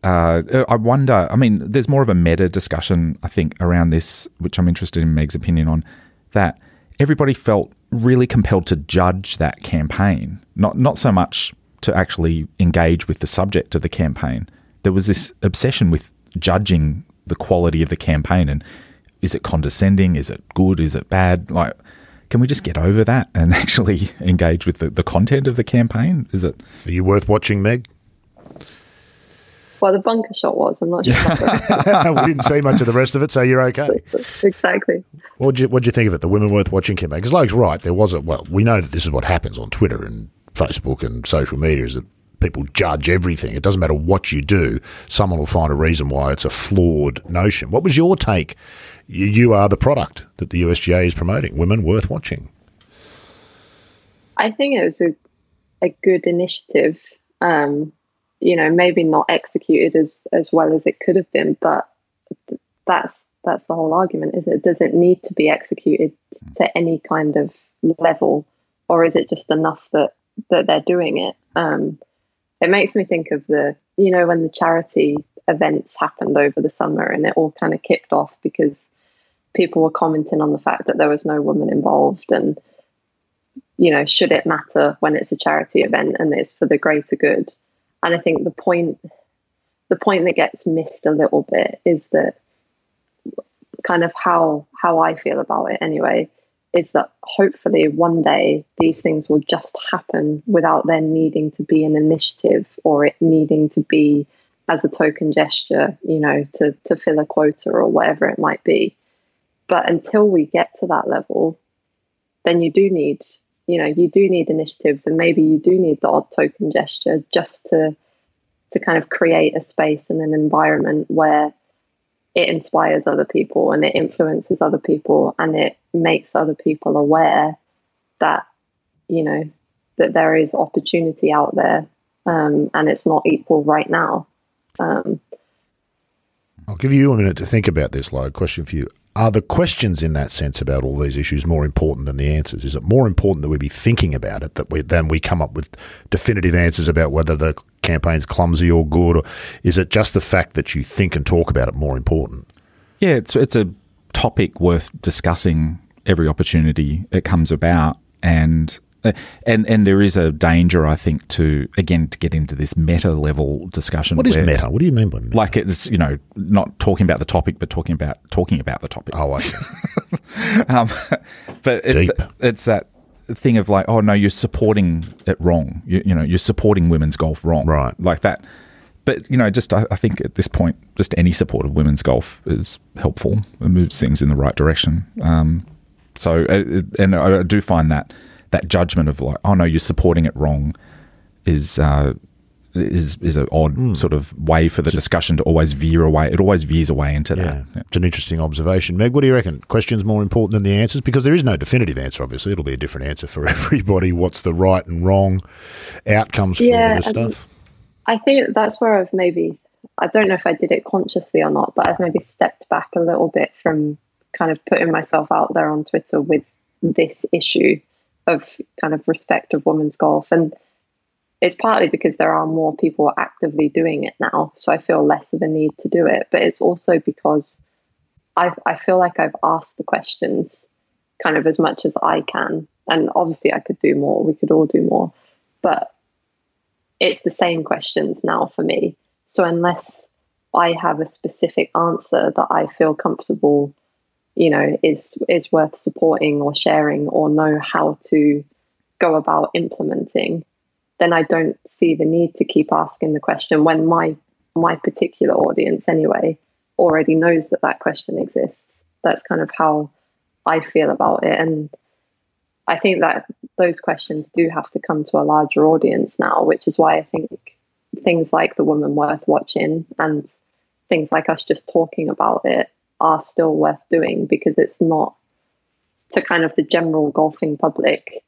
I wonder. I mean, there's more of a meta discussion, I think, around this, which I'm interested in Meg's opinion on. That everybody felt really compelled to judge that campaign, not so much to actually engage with the subject of the campaign. There was this obsession with judging the quality of the campaign, and is it condescending? Is it good? Is it bad? Like, can we just get over that and actually engage with the content of the campaign? Is it? Are you worth watching, Meg? Well, the bunker shot was. I'm not sure. We didn't see much of the rest of it, so you're okay. Exactly. What do you think of it? The Women Worth Watching campaign? Because Logue's right. There was we know that this is what happens on Twitter and Facebook and social media, is that people judge everything. It doesn't matter what you do. Someone will find a reason why it's a flawed notion. What was your take? You are the product that the USGA is promoting, women worth watching. I think it was a good initiative. You know, maybe not executed as well as it could have been, but that's the whole argument, is it doesn't need to be executed to any kind of level, or is it just enough that they're doing it? It makes me think of the, you know, when the charity events happened over the summer and it all kind of kicked off because people were commenting on the fact that there was no woman involved, and, you know, should it matter when it's a charity event and it's for the greater good? And I think the point that gets missed a little bit is that, kind of how I feel about it anyway, is that hopefully one day these things will just happen without there needing to be an initiative or it needing to be as a token gesture, you know, to fill a quota or whatever it might be. But until we get to that level, then you do need initiatives, and maybe you do need the odd token gesture just to kind of create a space and an environment where it inspires other people and it influences other people and it makes other people aware that, you know, that there is opportunity out there, and it's not equal right now. I'll give you a minute to think about this, Logue. Question for you. Are the questions in that sense about all these issues more important than the answers? Is it more important that we be thinking about it than we come up with definitive answers about whether the campaign's clumsy or good? Or is it just the fact that you think and talk about it more important? Yeah, it's a topic worth discussing every opportunity it comes about, and there is a danger, I think, to get into this meta level discussion. What is meta? What do you mean by meta? Like, it's, you know, not talking about the topic, but talking about the topic. Oh, I see. But it's that thing of like, oh no, you're supporting it wrong. You're supporting women's golf wrong, right? Like that. But, you know, just I think at this point, just any support of women's golf is helpful. It moves things in the right direction. So I do find that. That judgment of like, oh no, you're supporting it wrong, is an odd sort of way for the discussion to always veer away. It always veers away into that. Yeah. It's an interesting observation. Meg, what do you reckon? Questions more important than the answers? Because there is no definitive answer, obviously. It'll be a different answer for everybody. What's the right and wrong outcomes for all this stuff? I think that's where I've maybe, I don't know if I did it consciously or not, but I've maybe stepped back a little bit from kind of putting myself out there on Twitter with this issue of kind of respect of women's golf. And it's partly because there are more people actively doing it now, so I feel less of a need to do it. But it's also because I feel like I've asked the questions kind of as much as I can. And obviously I could do more, we could all do more, but it's the same questions now for me. So unless I have a specific answer that I feel comfortable, you know, is worth supporting or sharing or know how to go about implementing, then I don't see the need to keep asking the question when my particular audience anyway already knows that question exists. That's kind of how I feel about it. And I think that those questions do have to come to a larger audience now, which is why I think things like the woman worth watching and things like us just talking about it are still worth doing, because it's not, to kind of the general golfing public,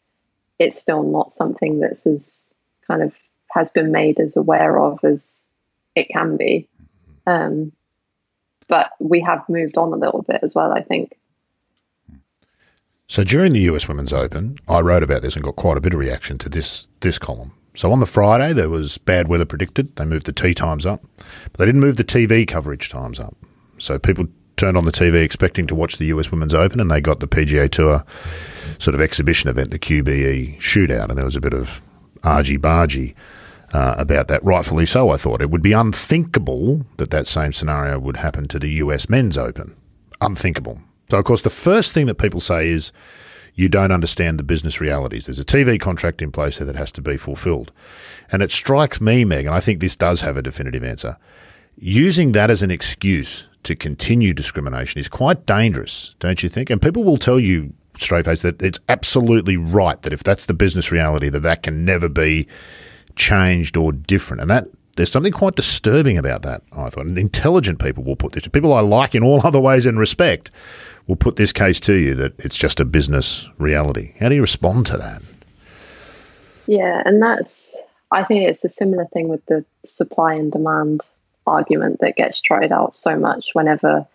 it's still not something that's as kind of has been made as aware of as it can be. But we have moved on a little bit as well, I think. So during the US Women's Open, I wrote about this and got quite a bit of reaction to this column. So on the Friday, there was bad weather predicted. They moved the tee times up, but they didn't move the TV coverage times up. So people turned on the TV expecting to watch the US Women's Open, and they got the PGA Tour sort of exhibition event, the QBE Shootout, and there was a bit of argy-bargy about that. Rightfully so, I thought. It would be unthinkable that same scenario would happen to the US Men's Open. Unthinkable. So, of course, the first thing that people say is you don't understand the business realities. There's a TV contract in place there that has to be fulfilled. And it strikes me, Meg, and I think this does have a definitive answer, using that as an excuse to continue discrimination is quite dangerous, don't you think? And people will tell you straight-faced that it's absolutely right that if that's the business reality, that can never be changed or different. And that there's something quite disturbing about that, I thought. And intelligent people will put this – people I like in all other ways and respect will put this case to you that it's just a business reality. How do you respond to that? Yeah, and that's – I think it's a similar thing with the supply and demand argument that gets tried out so much whenever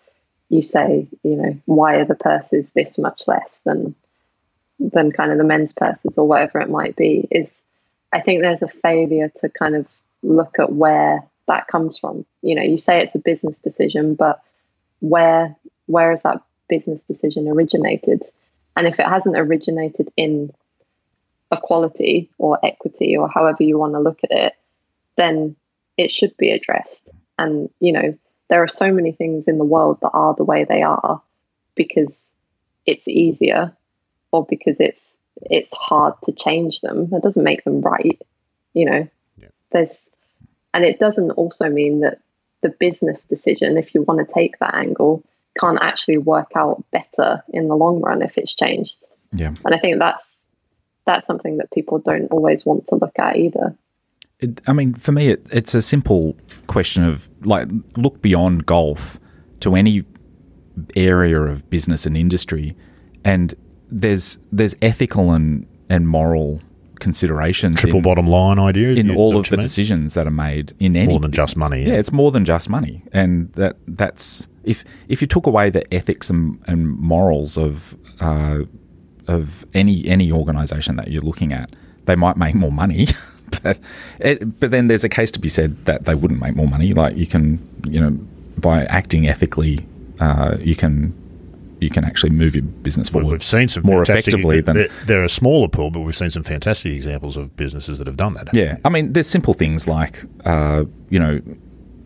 you say, you know, why are the purses this much less than kind of the men's purses or whatever it might be, is I think there's a failure to kind of look at where that comes from. You know, you say it's a business decision, but where is that business decision originated? And if it hasn't originated in equality or equity or however you want to look at it, then it should be addressed. And, you know, there are so many things in the world that are the way they are because it's easier or because it's hard to change them. That doesn't make them right, you know. Yeah. And it doesn't also mean that the business decision, if you want to take that angle, can't actually work out better in the long run if it's changed. Yeah. And I think that's something that people don't always want to look at either. I mean, for me, it's a simple question of, like, look beyond golf to any area of business and industry, and there's ethical and moral considerations. Triple bottom line idea. In all of the decisions that are made in any business. More than just money. Yeah, it's more than just money. And that's if you took away the ethics and morals of any organisation that you're looking at, they might make more money. But then there's a case to be said that they wouldn't make more money. Like you can, you know, by acting ethically, you can actually move your business forward. We've seen some more effectively than they're a smaller pool, but we've seen some fantastic examples of businesses that have done that. Yeah, I mean, there's simple things like, you know,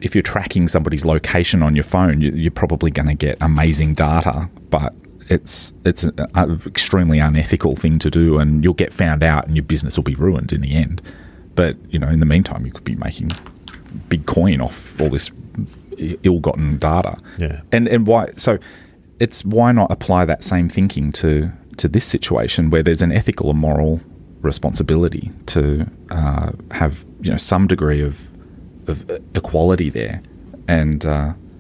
if you're tracking somebody's location on your phone, you're probably going to get amazing data, but it's an extremely unethical thing to do, and you'll get found out, and your business will be ruined in the end. But, you know, in the meantime, you could be making big coin off all this ill-gotten data. Yeah. And why? So it's why not apply that same thinking to this situation where there's an ethical and moral responsibility to have, you know, some degree of equality there. And,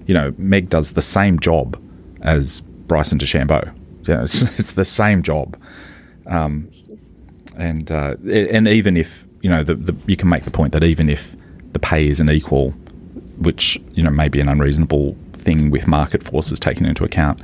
you know, Meg does the same job as Bryson DeChambeau. You know, it's the same job. And even if, you know, you can make the point that even if the pay isn't equal, which, you know, may be an unreasonable thing with market forces taken into account,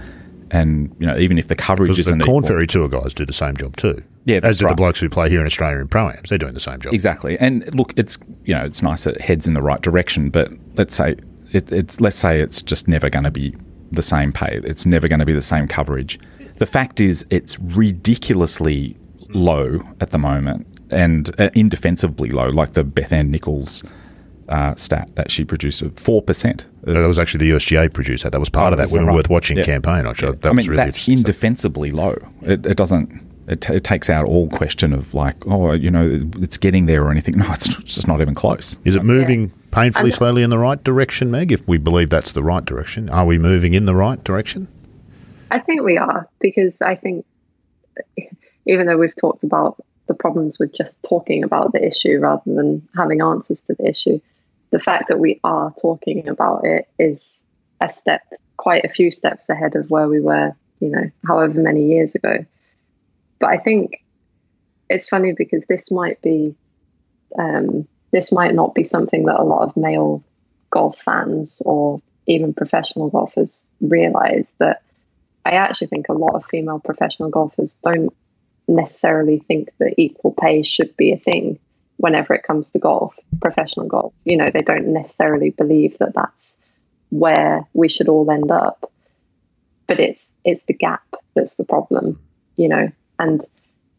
and, you know, even if the coverage isn't equal. Corn Ferry Tour guys do the same job too. Yeah, that's right. As do the blokes who play here in Australia in pro-ams. They're doing the same job. Exactly. And look, it's, you know, it's nice that it heads in the right direction, but let's say it's just never going to be the same pay. It's never going to be the same coverage. The fact is, it's ridiculously low at the moment. And indefensibly low, like the Beth Ann Nichols stat that she produced of 4%. That was actually the USGA produced that. That was part of that Women Worth Watching campaign. Actually, I mean, that's indefensibly low. It doesn't. It takes out all question of like, oh, you know, it's getting there or anything. No, it's just not even close. Is it moving painfully slowly in the right direction, Meg? If we believe that's the right direction, are we moving in the right direction? I think we are, because I think even though we've talked about the problems with just talking about the issue rather than having answers to the issue, the fact that we are talking about it is a step, quite a few steps ahead of where we were, you know, however many years ago. But I think it's funny because this might not be something that a lot of male golf fans or even professional golfers realize, that I actually think a lot of female professional golfers don't necessarily think that equal pay should be a thing whenever it comes to golf, professional golf. You know, they don't necessarily believe that that's where we should all end up, but it's the gap that's the problem, you know. And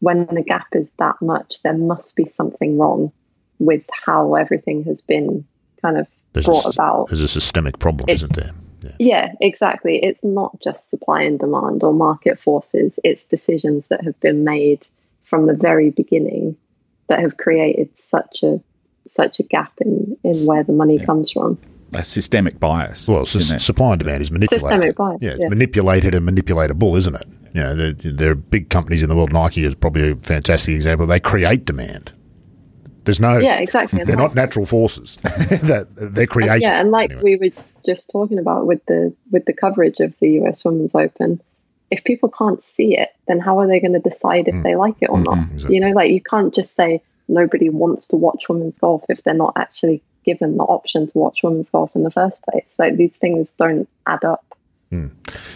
when the gap is that much, there must be something wrong with how everything has been kind of brought about. There's a systemic problem, isn't there? Yeah, exactly. It's not just supply and demand or market forces. It's decisions that have been made from the very beginning that have created such a gap in where the money comes from. A systemic bias. Well, supply and demand is manipulated. Systemic bias. Yeah, it's manipulated and manipulatable, isn't it? You know, there are big companies in the world. Nike is probably a fantastic example. They create demand. There's no, yeah, exactly. They're not natural forces that they're created. Yeah, and we were just talking about with the coverage of the US Women's Open, if people can't see it, then how are they going to decide if they like it or not? Exactly. You can't just say nobody wants to watch women's golf if they're not actually given the option to watch women's golf in the first place. These things don't add up.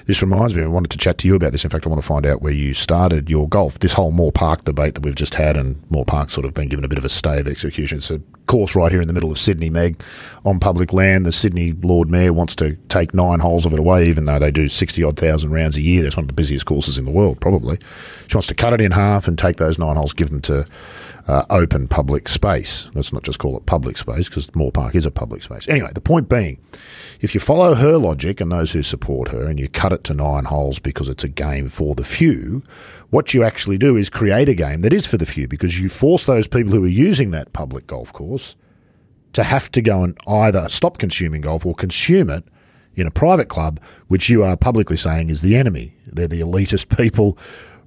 This reminds me, I wanted to chat to you about this. In fact, I want to find out where you started your golf. This whole Moore Park debate that we've just had, and Moore Park's sort of been given a bit of a stay of execution. It's a course right here in the middle of Sydney, Meg, on public land. The Sydney Lord Mayor wants to take 9 holes of it away, even though they do 60-odd thousand rounds a year. That's one of the busiest courses in the world, probably. She wants to cut it in half and take those 9 holes, give them to open public space. Let's not just call it public space, because Moore Park is a public space. Anyway, the point being, if you follow her logic and those who support her and you cut it to 9 holes because it's a game for the few, what you actually do is create a game that is for the few, because you force those people who are using that public golf course to have to go and either stop consuming golf or consume it in a private club, which you are publicly saying is the enemy. They're the elitist people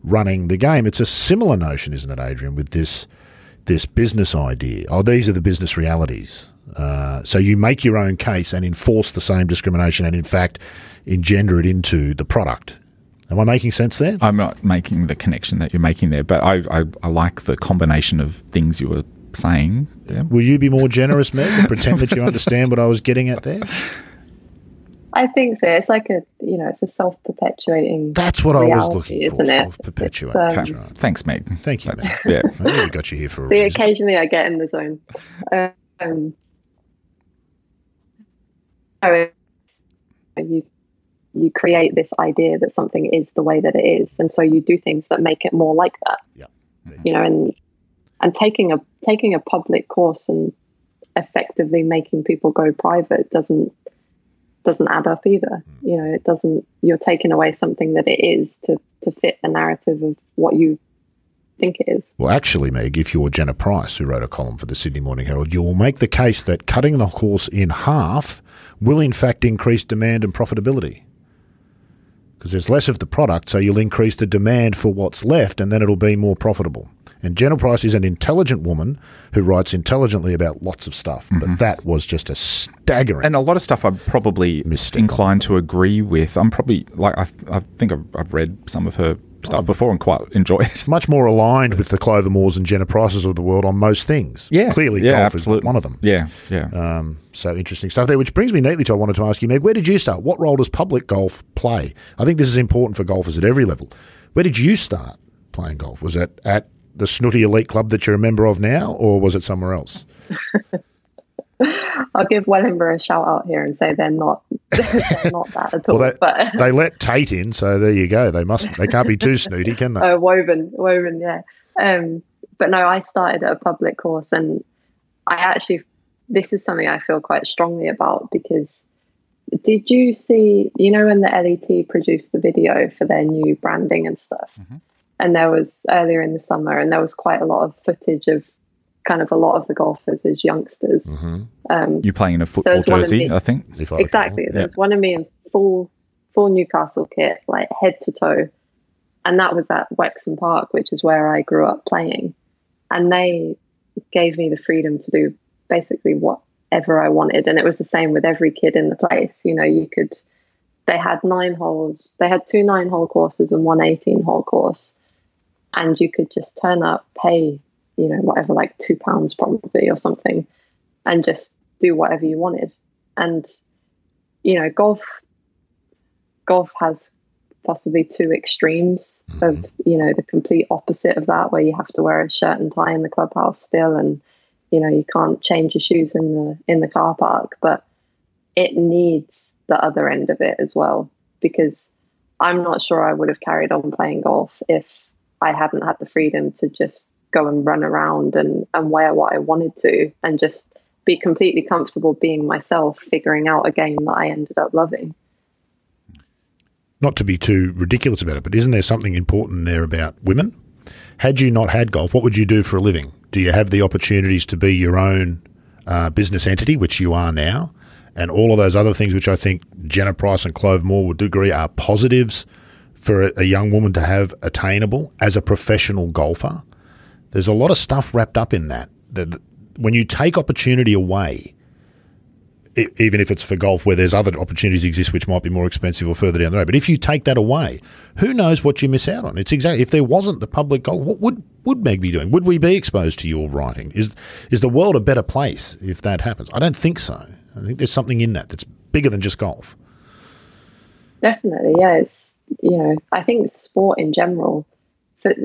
running the game. It's a similar notion, isn't it, Adrian, with this business idea? Oh, these are the business realities. So you make your own case and enforce the same discrimination and, in fact, engender it into the product. Am I making sense there? I'm not making the connection that you're making there, but I like the combination of things you were saying there. Will you be more generous, Meg, and pretend that you understand what I was getting at there? I think so. It's like it's a self-perpetuating. That's what reality, I was looking for. Self-perpetuating. Thanks, mate. Thank you. Meg. Yeah, we got you here for a reason. Occasionally, I get in the zone. You create this idea that something is the way that it is, and so you do things that make it more like that. Yeah. And taking a public course and effectively making people go private doesn't add up either. It doesn't. You're taking away something that it is to fit the narrative of what you think it is. Well, actually, Meg, if you're Jenna Price, who wrote a column for the Sydney Morning Herald, you'll make the case that cutting the course in half will in fact increase demand and profitability, because there's less of the product, so you'll increase the demand for what's left, and then it'll be more profitable. And Jenna Price is an intelligent woman who writes intelligently about lots of stuff, but that was just a staggering. And a lot of stuff I'm probably inclined to agree with. I'm probably I think I've read some of her stuff before and quite enjoy it. Much more aligned with the Clover Moores and Jenna Prices of the world on most things. Yeah, clearly golf is one of them. Yeah, yeah. So interesting stuff there, which brings me neatly to I wanted to ask you, Meg, where did you start? What role does public golf play? I think this is important for golfers at every level. Where did you start playing golf? Was it at the snooty elite club that you're a member of now, or was it somewhere else? I'll give Wellingborough a shout out here and say they're not that at all. Well, but they let Tate in, so there you go. They can't be too snooty, can they? Oh, woven, yeah. But no, I started at a public course, and this is something I feel quite strongly about, because did you see, when the LET produced the video for their new branding and stuff? Mm-hmm. And there was earlier in the summer, and there was quite a lot of footage of kind of a lot of the golfers as youngsters. Mm-hmm. You're playing in a football jersey, I think. Exactly. There's one of me in full Newcastle kit, like head to toe. And that was at Wexham Park, which is where I grew up playing. And they gave me the freedom to do basically whatever I wanted. And it was the same with every kid in the place. They had 9 holes. They had two 9-hole courses and one 18-hole course. And you could just turn up, pay, whatever, like £2 probably or something, and just do whatever you wanted. And, golf has possibly two extremes of, the complete opposite of that, where you have to wear a shirt and tie in the clubhouse still, and, you can't change your shoes in the car park. But it needs the other end of it as well, because I'm not sure I would have carried on playing golf if I hadn't had the freedom to just go and run around and wear what I wanted to, and just be completely comfortable being myself, figuring out a game that I ended up loving. Not to be too ridiculous about it, but isn't there something important there about women? Had you not had golf, what would you do for a living? Do you have the opportunities to be your own business entity, which you are now, and all of those other things, which I think Jenna Price and Clove Moore would agree are positives for a young woman to have attainable as a professional golfer? There's a lot of stuff wrapped up in that when you take opportunity away, even if it's for golf where there's other opportunities exist which might be more expensive or further down the road, but if you take that away, who knows what you miss out on? It's exactly, if there wasn't the public golf, what would Meg be doing? Would we be exposed to your writing? Is the world a better place if that happens? I don't think so. I think there's something in that that's bigger than just golf. Definitely, yeah. It's, you know, I think sport in general,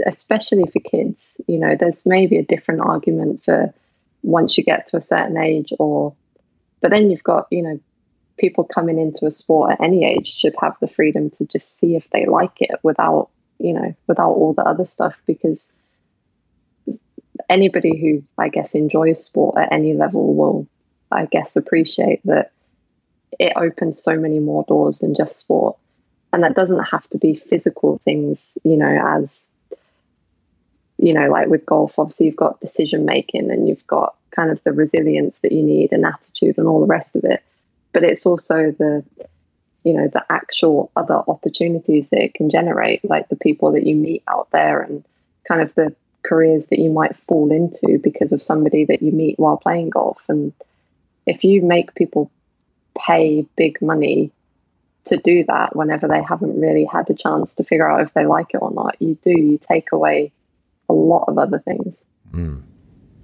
especially for kids, you know, there's maybe a different argument for once you get to a certain age, or, but then you've got, you know, people coming into a sport at any age should have the freedom to just see if they like it without, you know, without all the other stuff, because anybody who, I guess, enjoys sport at any level will, I guess, appreciate that it opens so many more doors than just sport. And that doesn't have to be physical things, you know, as, you know, like with golf, obviously you've got decision making and you've got kind of the resilience that you need and attitude and all the rest of it. But it's also the, you know, the actual other opportunities that it can generate, like the people that you meet out there and kind of the careers that you might fall into because of somebody that you meet while playing golf. And if you make people pay big money to do that whenever they haven't really had a chance to figure out if they like it or not, you take away a lot of other things. Mm.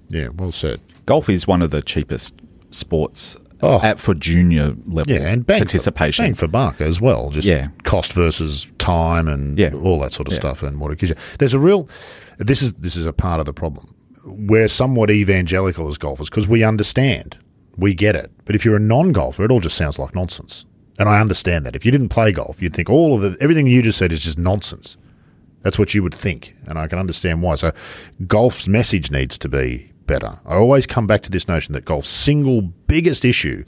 Yeah, well said. Golf is one of the cheapest sports for junior level and participation. Bang for buck as well, just cost versus time and all that sort of stuff and what it gives you. There's a real – this is a part of the problem. We're somewhat evangelical as golfers because we understand, we get it. But if you're a non-golfer, it all just sounds like nonsense. And I understand that. If you didn't play golf, you'd think everything you just said is just nonsense. That's what you would think, and I can understand why. So golf's message needs to be better. I always come back to this notion that golf's single biggest issue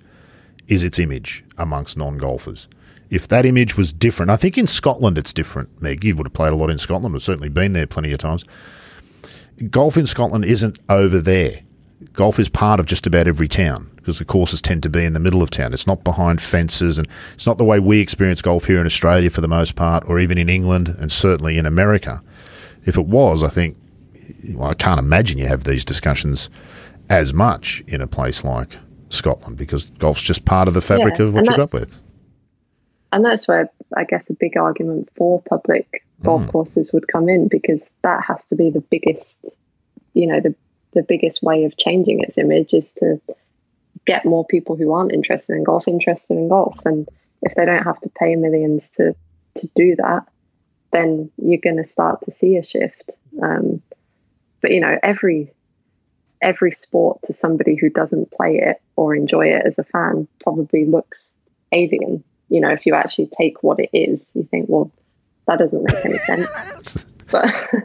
is its image amongst non-golfers. If that image was different, I think in Scotland it's different, Meg. You would have played a lot in Scotland. We've certainly been there plenty of times. Golf in Scotland isn't over there. Golf is part of just about every town because the courses tend to be in the middle of town. It's not behind fences, and it's not the way we experience golf here in Australia for the most part, or even in England, and certainly in America. If it was, I think, well, I can't imagine you have these discussions as much in a place like Scotland because golf's just part of the fabric of what you grew up with. And that's where, I guess, a big argument for public golf courses would come in, because that has to be the biggest, you know, the biggest way of changing its image is to get more people who aren't interested in golf. And if they don't have to pay millions to do that, then you're going to start to see a shift. But, you know, every sport to somebody who doesn't play it or enjoy it as a fan probably looks alien. You know, if you actually take what it is, you think, well, that doesn't make any sense.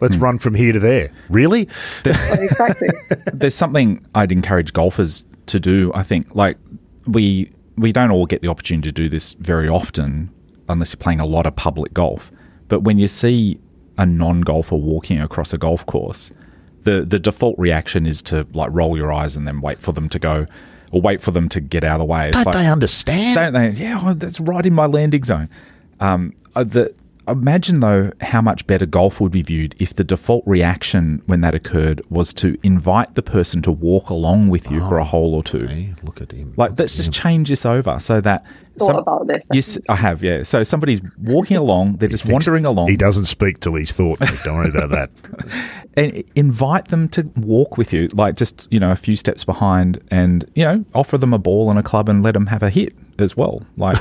Let's run from here to there. Really? Exactly. There's something I'd encourage golfers to do, I think. Like, we don't all get the opportunity to do this very often unless you're playing a lot of public golf. But when you see a non-golfer walking across a golf course, the default reaction is to, like, roll your eyes and then wait for them to go, or wait for them to get out of the way. Don't they understand? Don't they? Yeah, well, that's right in my landing zone. Imagine, though, how much better golf would be viewed if the default reaction when that occurred was to invite the person to walk along with you for a hole or two. Hey, look at him. Like, let's just change this over so that... about this. Yes, I have, yeah. So somebody's walking along, they're just wandering along. He doesn't speak till he's thought. Don't worry about that. And invite them to walk with you, like just, you know, a few steps behind, and, you know, offer them a ball and a club and let them have a hit as well. Like,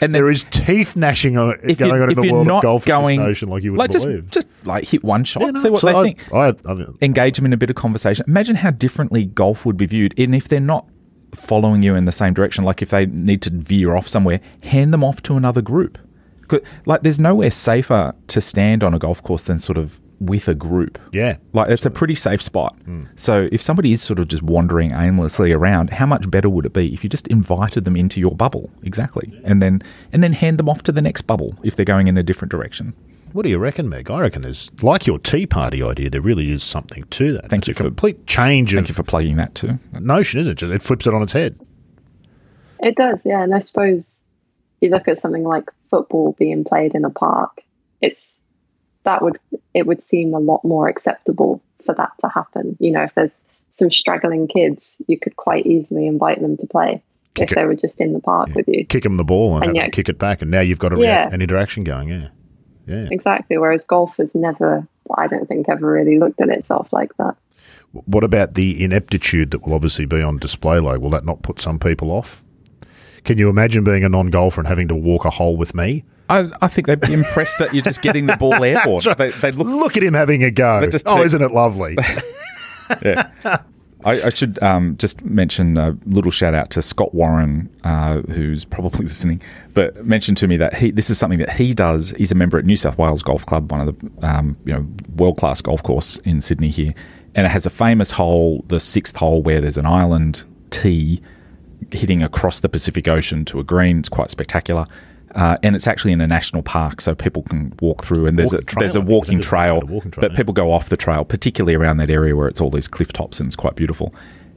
and there is teeth gnashing on, going on in the world of golf going, notion, like you would like, believe. Just like hit one shot, see what they think. Engage them in a bit of conversation. Imagine how differently golf would be viewed, and if they're not following you in the same direction, like if they need to veer off somewhere, hand them off to another group. Like, there's nowhere safer to stand on a golf course than sort of with a group. Yeah. Like, it's a pretty safe spot. Mm. So if somebody is sort of just wandering aimlessly around, how much better would it be if you just invited them into your bubble? Exactly. Yeah. And then hand them off to the next bubble if they're going in a different direction. What do you reckon, Meg? I reckon there's, like your tea party idea, there really is something to that. Thank you for a complete change of... Thank you for plugging that too. Notion, isn't it? Just, it flips it on its head. It does, yeah. And I suppose you look at something like football being played in a park, it would seem a lot more acceptable for that to happen. You know, if there's some straggling kids, you could quite easily invite them to play if they were just in the park with you. Kick them the ball and have them kick it back, and now you've got an interaction going, Yeah. Exactly, whereas golf has never, I don't think, ever really looked at itself like that. What about the ineptitude that will obviously be on display? Like, will that not put some people off? Can you imagine being a non-golfer and having to walk a hole with me? I think they'd be impressed that you're just getting the ball airborne. Right. They'd look at him having a go. Oh, isn't it lovely? Yeah. I should just mention a little shout out to Scott Warren, who's probably listening, but mentioned to me that this is something that he does. He's a member at New South Wales Golf Club, one of the world-class golf course in Sydney here. And it has a famous hole, the sixth hole, where there's an island tee hitting across the Pacific Ocean to a green. It's quite spectacular. And it's actually in a national park, so people can walk through. And there's a walking trail, but people go off the trail, particularly around that area where it's all these cliff tops, and it's quite beautiful.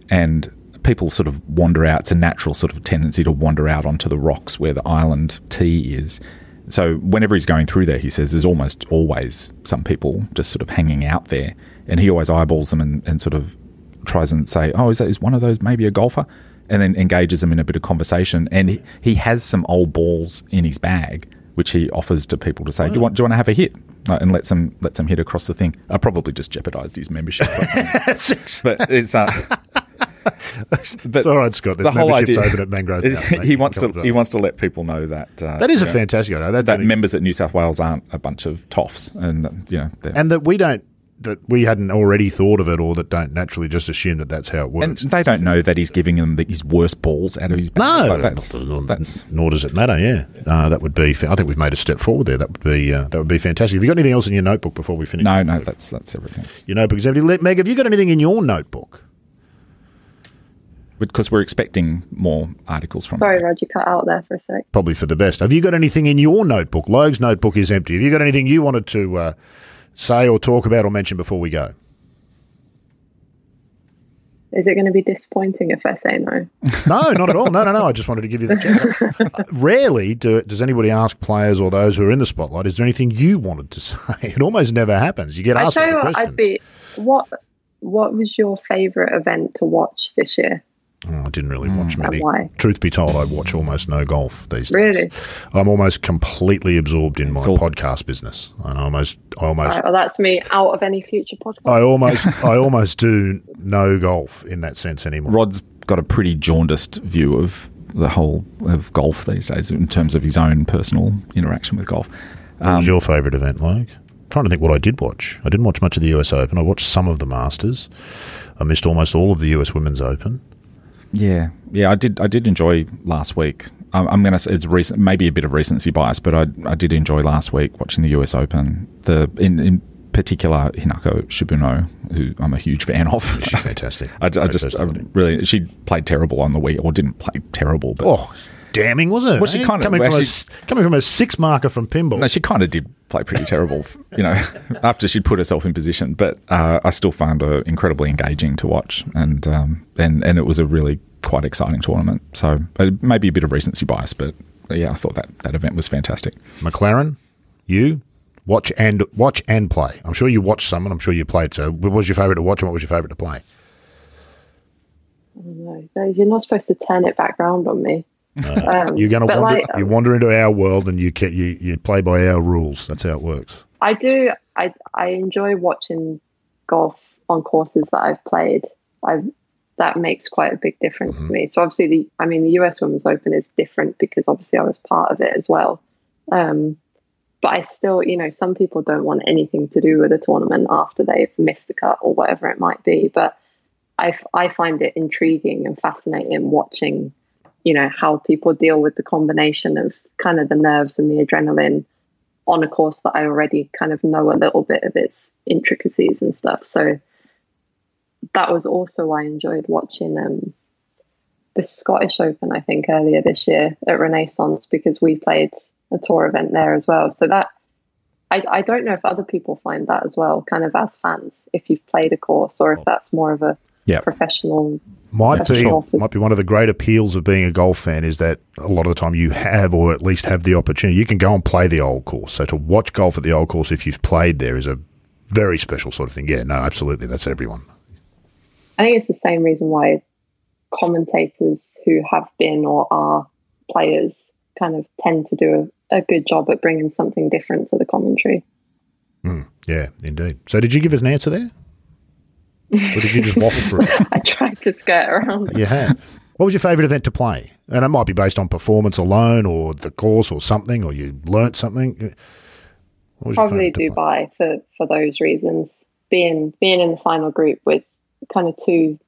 And people sort of wander out. It's a natural sort of tendency to wander out onto the rocks where the island tee is. So whenever he's going through there, he says there's almost always some people just sort of hanging out there. And he always eyeballs them and sort of tries and say, oh, is one of those maybe a golfer? And then engages them in a bit of conversation. And he has some old balls in his bag, which he offers to people to say, do you want to have a hit? And lets them hit across the thing. I probably just jeopardised his membership. But it's... But it's all right, Scott. The whole idea open at Mangrove House, he wants to let people know that that is a fantastic idea. That members at New South Wales aren't a bunch of toffs, and and that we hadn't already thought of it, or that don't naturally just assume that that's how it works. And they don't know that he's giving them his worst balls out of his bag. No, like nor does it matter. Yeah, that would be. I think we've made a step forward there. That would be fantastic. Have you got anything else in your notebook before we finish? No, that's everything. Your notebook is empty. Meg, have you got anything in your notebook? Because we're expecting more articles from... Sorry, Roger, cut out there for a sec. Probably for the best. Have you got anything in your notebook? Logue's notebook is empty. Have you got anything you wanted to say or talk about or mention before we go? Is it going to be disappointing if I say no? No, not at all. No. I just wanted to give you the chance. Rarely does anybody ask players or those who are in the spotlight, is there anything you wanted to say? It almost never happens. You get asked the question. What was your favourite event to watch this year? Oh, I didn't really watch many. Why? Truth be told, I watch almost no golf these days. Really? I'm almost completely absorbed in my podcast business. And I almost. Right, well, that's me out of any future podcast. I almost do no golf in that sense anymore. Rod's got a pretty jaundiced view of the whole of golf these days in terms of his own personal interaction with golf. What was your favourite event, Luke? Trying to think what I did watch. I didn't watch much of the US Open. I watched some of the Masters. I missed almost all of the US Women's Open. Yeah, I did enjoy last week. I'm going to say it's recent, maybe a bit of recency bias, but I did enjoy last week watching the US Open. In particular, Hinako Shibuno, who I'm a huge fan of. She's fantastic. She played terrible on the week, or didn't play terrible, but damning, wasn't it? Well, she kind of coming from a six marker from pinball. No, she kind of did play pretty terrible, after she'd put herself in position. But I still found her incredibly engaging to watch, and it was a really quite exciting tournament. So maybe a bit of recency bias, but yeah, I thought that event was fantastic. Maclaren, you watch and play. I'm sure you watched some, and I'm sure you played. So, what was your favourite to watch, and what was your favourite to play? I don't know. You're not supposed to turn it back round on me. You're going to wander. You wander into our world, and you play by our rules. That's how it works. I do. I enjoy watching golf on courses that I've played. That makes quite a big difference to me. So obviously, the US Women's Open is different because obviously I was part of it as well. But I still, some people don't want anything to do with a tournament after they've missed a cut or whatever it might be. But I find it intriguing and fascinating watching how people deal with the combination of kind of the nerves and the adrenaline on a course that I already kind of know a little bit of its intricacies and stuff. So that was also why I enjoyed watching the Scottish Open, I think, earlier this year at Renaissance, because we played a tour event there as well. So that I don't know if other people find that as well, kind of as fans, if you've played a course or if that's more of a professionals might be one of the great appeals of being a golf fan is that a lot of the time you have, or at least have the opportunity, you can go and play the old course. So to watch golf at the old course if you've played there is a very special sort of thing. Yeah, no, absolutely, that's everyone. I think it's the same reason why commentators who have been or are players kind of tend to do a good job at bringing something different to the commentary. Yeah, indeed. So did you give us an answer there? Or did you just waffle through it? I tried to skirt around. You have. What was your favourite event to play? And it might be based on performance alone or the course or something, or you learnt something. Probably Dubai for those reasons. Being in the final group with kind of two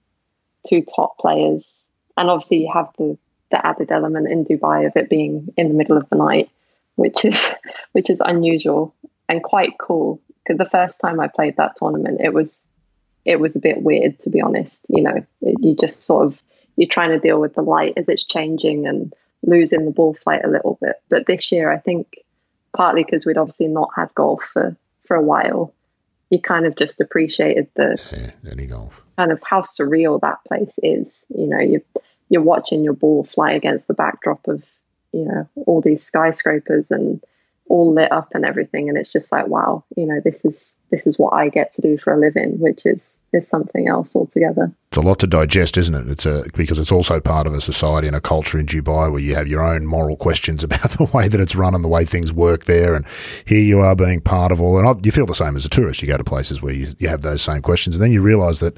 top players, and obviously you have the added element in Dubai of it being in the middle of the night, which is unusual and quite cool. Because the first time I played that tournament, it was a bit weird, to be honest. You know, you're trying to deal with the light as it's changing and losing the ball flight a little bit. But this year, I think partly because we'd obviously not had golf for a while, you kind of just appreciated any golf, kind of how surreal that place is. You know, you're watching your ball fly against the backdrop of, you know, all these skyscrapers and all lit up and everything, and it's just like, wow, you know, this is what I get to do for a living, which is something else altogether. It's a lot to digest, isn't it? Because it's also part of a society and a culture in Dubai where you have your own moral questions about the way that it's run and the way things work there, and here you are being part of all, and you feel the same as a tourist. You go to places where you have those same questions, and then you realise that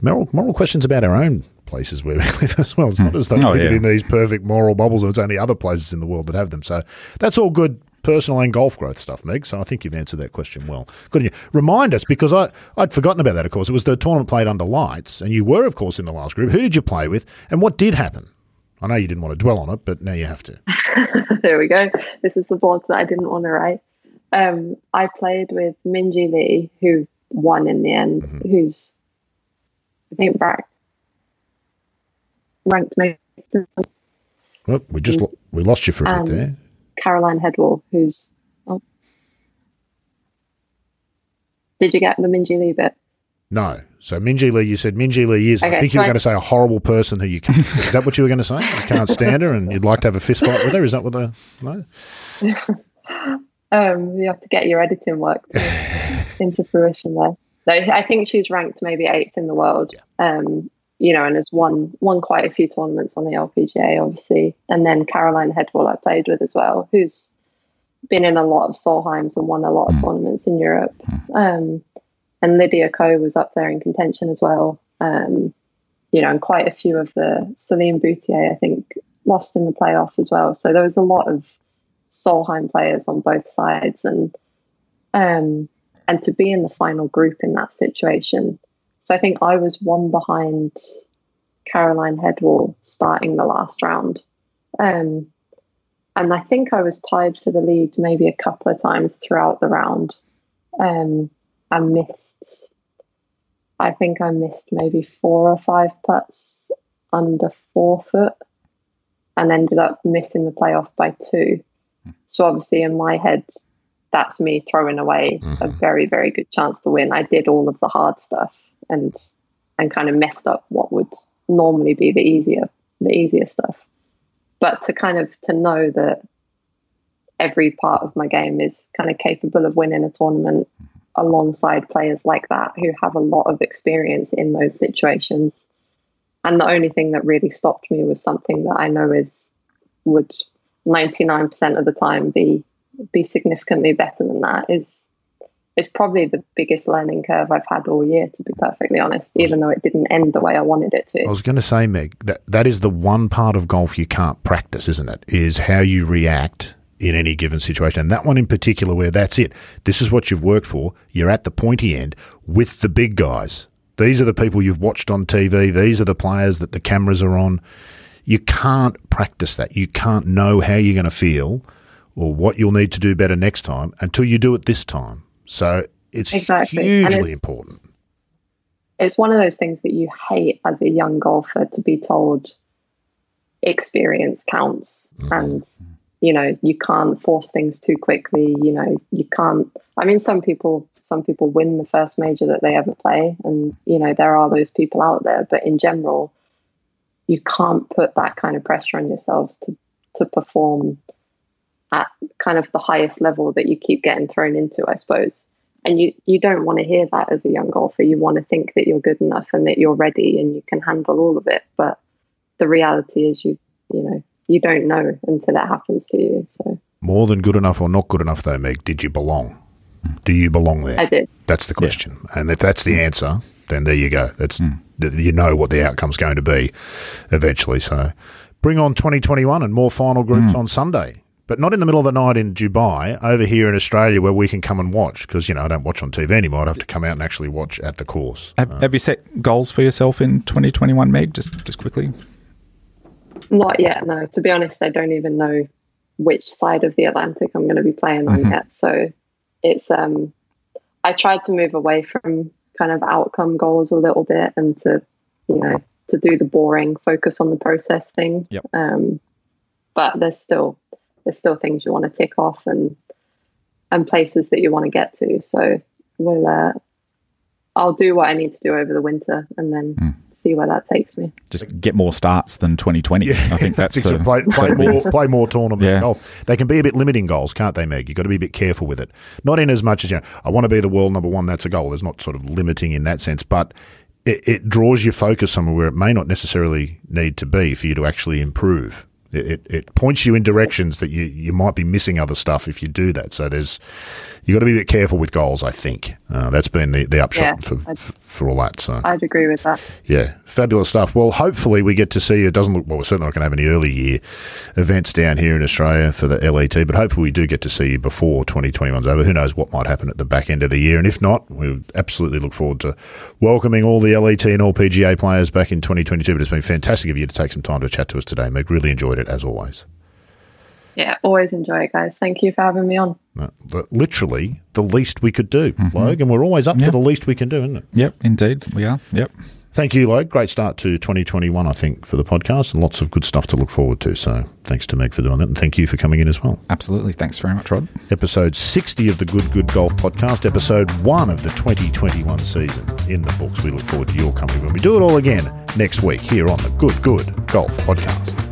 moral questions about our own places where we live as well. It's not as though we live in these perfect moral bubbles, and it's only other places in the world that have them. So that's all good personal and golf growth stuff, Meg. So I think you've answered that question well. Good on you. Remind us, because I'd forgotten about that, of course. It was the tournament played under lights, and you were, of course, in the last group. Who did you play with, and what did happen? I know you didn't want to dwell on it, but now you have to. There we go. This is the blog that I didn't want to write. I played with Minjee Lee, who won in the end, who's, I think, ranked maybe. Well, we lost you for a bit there. Caroline Hedwall, who's... Oh. Did you get the Minjee Lee bit? No. So Minjee Lee, you said Minjee Lee is... Okay, I think you were going to say a horrible person who you can't... Is that what you were going to say? You can't stand her and you'd like to have a fist fight with her? Is that what the... No? You have to get your editing work into fruition there. So I think she's ranked maybe 8th in the world, you know, and has won quite a few tournaments on the LPGA, obviously. And then Caroline Hedwall I played with as well, who's been in a lot of Solheims and won a lot of tournaments in Europe. And Lydia Ko was up there in contention as well. You know, and quite a few of the Celine Boutier, I think, lost in the playoff as well. So there was a lot of Solheim players on both sides. And to be in the final group in that situation... So I think I was one behind Caroline Hedwall starting the last round. And I think I was tied for the lead maybe a couple of times throughout the round. I think I missed maybe 4 or 5 putts under 4 foot and ended up missing the playoff by 2. So obviously in my head, that's me throwing away a very, very good chance to win. I did all of the hard stuff and kind of messed up what would normally be the easier stuff. But to know that every part of my game is kind of capable of winning a tournament alongside players like that who have a lot of experience in those situations. And the only thing that really stopped me was something that I know would 99% of the time be significantly better than that is probably the biggest learning curve I've had all year, to be perfectly honest, even though it didn't end the way I wanted it to. I was going to say, Meg, that is the one part of golf you can't practice, isn't it? Is how you react in any given situation. And that one in particular where that's it. This is what you've worked for. You're at the pointy end with the big guys. These are the people you've watched on TV. These are the players that the cameras are on. You can't practice that. You can't know how you're going to feel or what you'll need to do better next time until you do it this time. So it's hugely important. It's one of those things that you hate as a young golfer, to be told experience counts and, you know, you can't force things too quickly. You know, you can't, I mean, some people win the first major that they ever play. And, you know, there are those people out there, but in general, you can't put that kind of pressure on yourselves to perform at kind of the highest level that you keep getting thrown into, I suppose. And you don't want to hear that as a young golfer. You want to think that you're good enough and that you're ready and you can handle all of it. But the reality is you don't know until it happens to you. So more than good enough or not good enough though, Meg, did you belong? Do you belong there? I did. That's the question. Yeah. And if that's the answer, then there you go. That's you know what the outcome's going to be eventually. So bring on 2021 and more final groups on Sunday. But not in the middle of the night in Dubai, over here in Australia where we can come and watch because, I don't watch on TV anymore. I'd have to come out and actually watch at the course. Have you set goals for yourself in 2021, Meg, just quickly? Not yet, no. To be honest, I don't even know which side of the Atlantic I'm going to be playing on yet. So it's I tried to move away from kind of outcome goals a little bit and to, to do the boring focus on the process thing. Yep. But there's still things you want to tick off and places that you want to get to. So I'll do what I need to do over the winter and then see where that takes me. Just get more starts than 2020. Yeah. I think that's play more tournament golf. They can be a bit limiting goals, can't they, Meg? You've got to be a bit careful with it. Not in as much as, I want to be the world number one. That's a goal. It's not sort of limiting in that sense, but it draws your focus somewhere where it may not necessarily need to be for you to actually improve. It points you in directions that you might be missing other stuff if you do that. So you got to be a bit careful with goals, I think. That's been the upshot for all that. So I'd agree with that. Yeah, fabulous stuff. Well, hopefully we get to see you. It doesn't look – well, we're certainly not going to have any early year events down here in Australia for the LET, but hopefully we do get to see you before 2021's over. Who knows what might happen at the back end of the year. And if not, we absolutely look forward to welcoming all the LET and all PGA players back in 2022. But it's been fantastic of you to take some time to chat to us today, Meg. Really enjoyed it as always. Yeah, always enjoy it, guys. Thank you for having me on. Literally the least we could do, Logue, and we're always up to the least we can do, isn't it? Yep, indeed. We are. Yep. Thank you, Logue. Great start to 2021, I think, for the podcast and lots of good stuff to look forward to. So thanks to Meg for doing that and thank you for coming in as well. Absolutely. Thanks very much, Rod. Episode 60 of the Good Golf Podcast, episode 1 of the 2021 season in the books. We look forward to your company when we do it all again next week here on the Good Golf Podcast.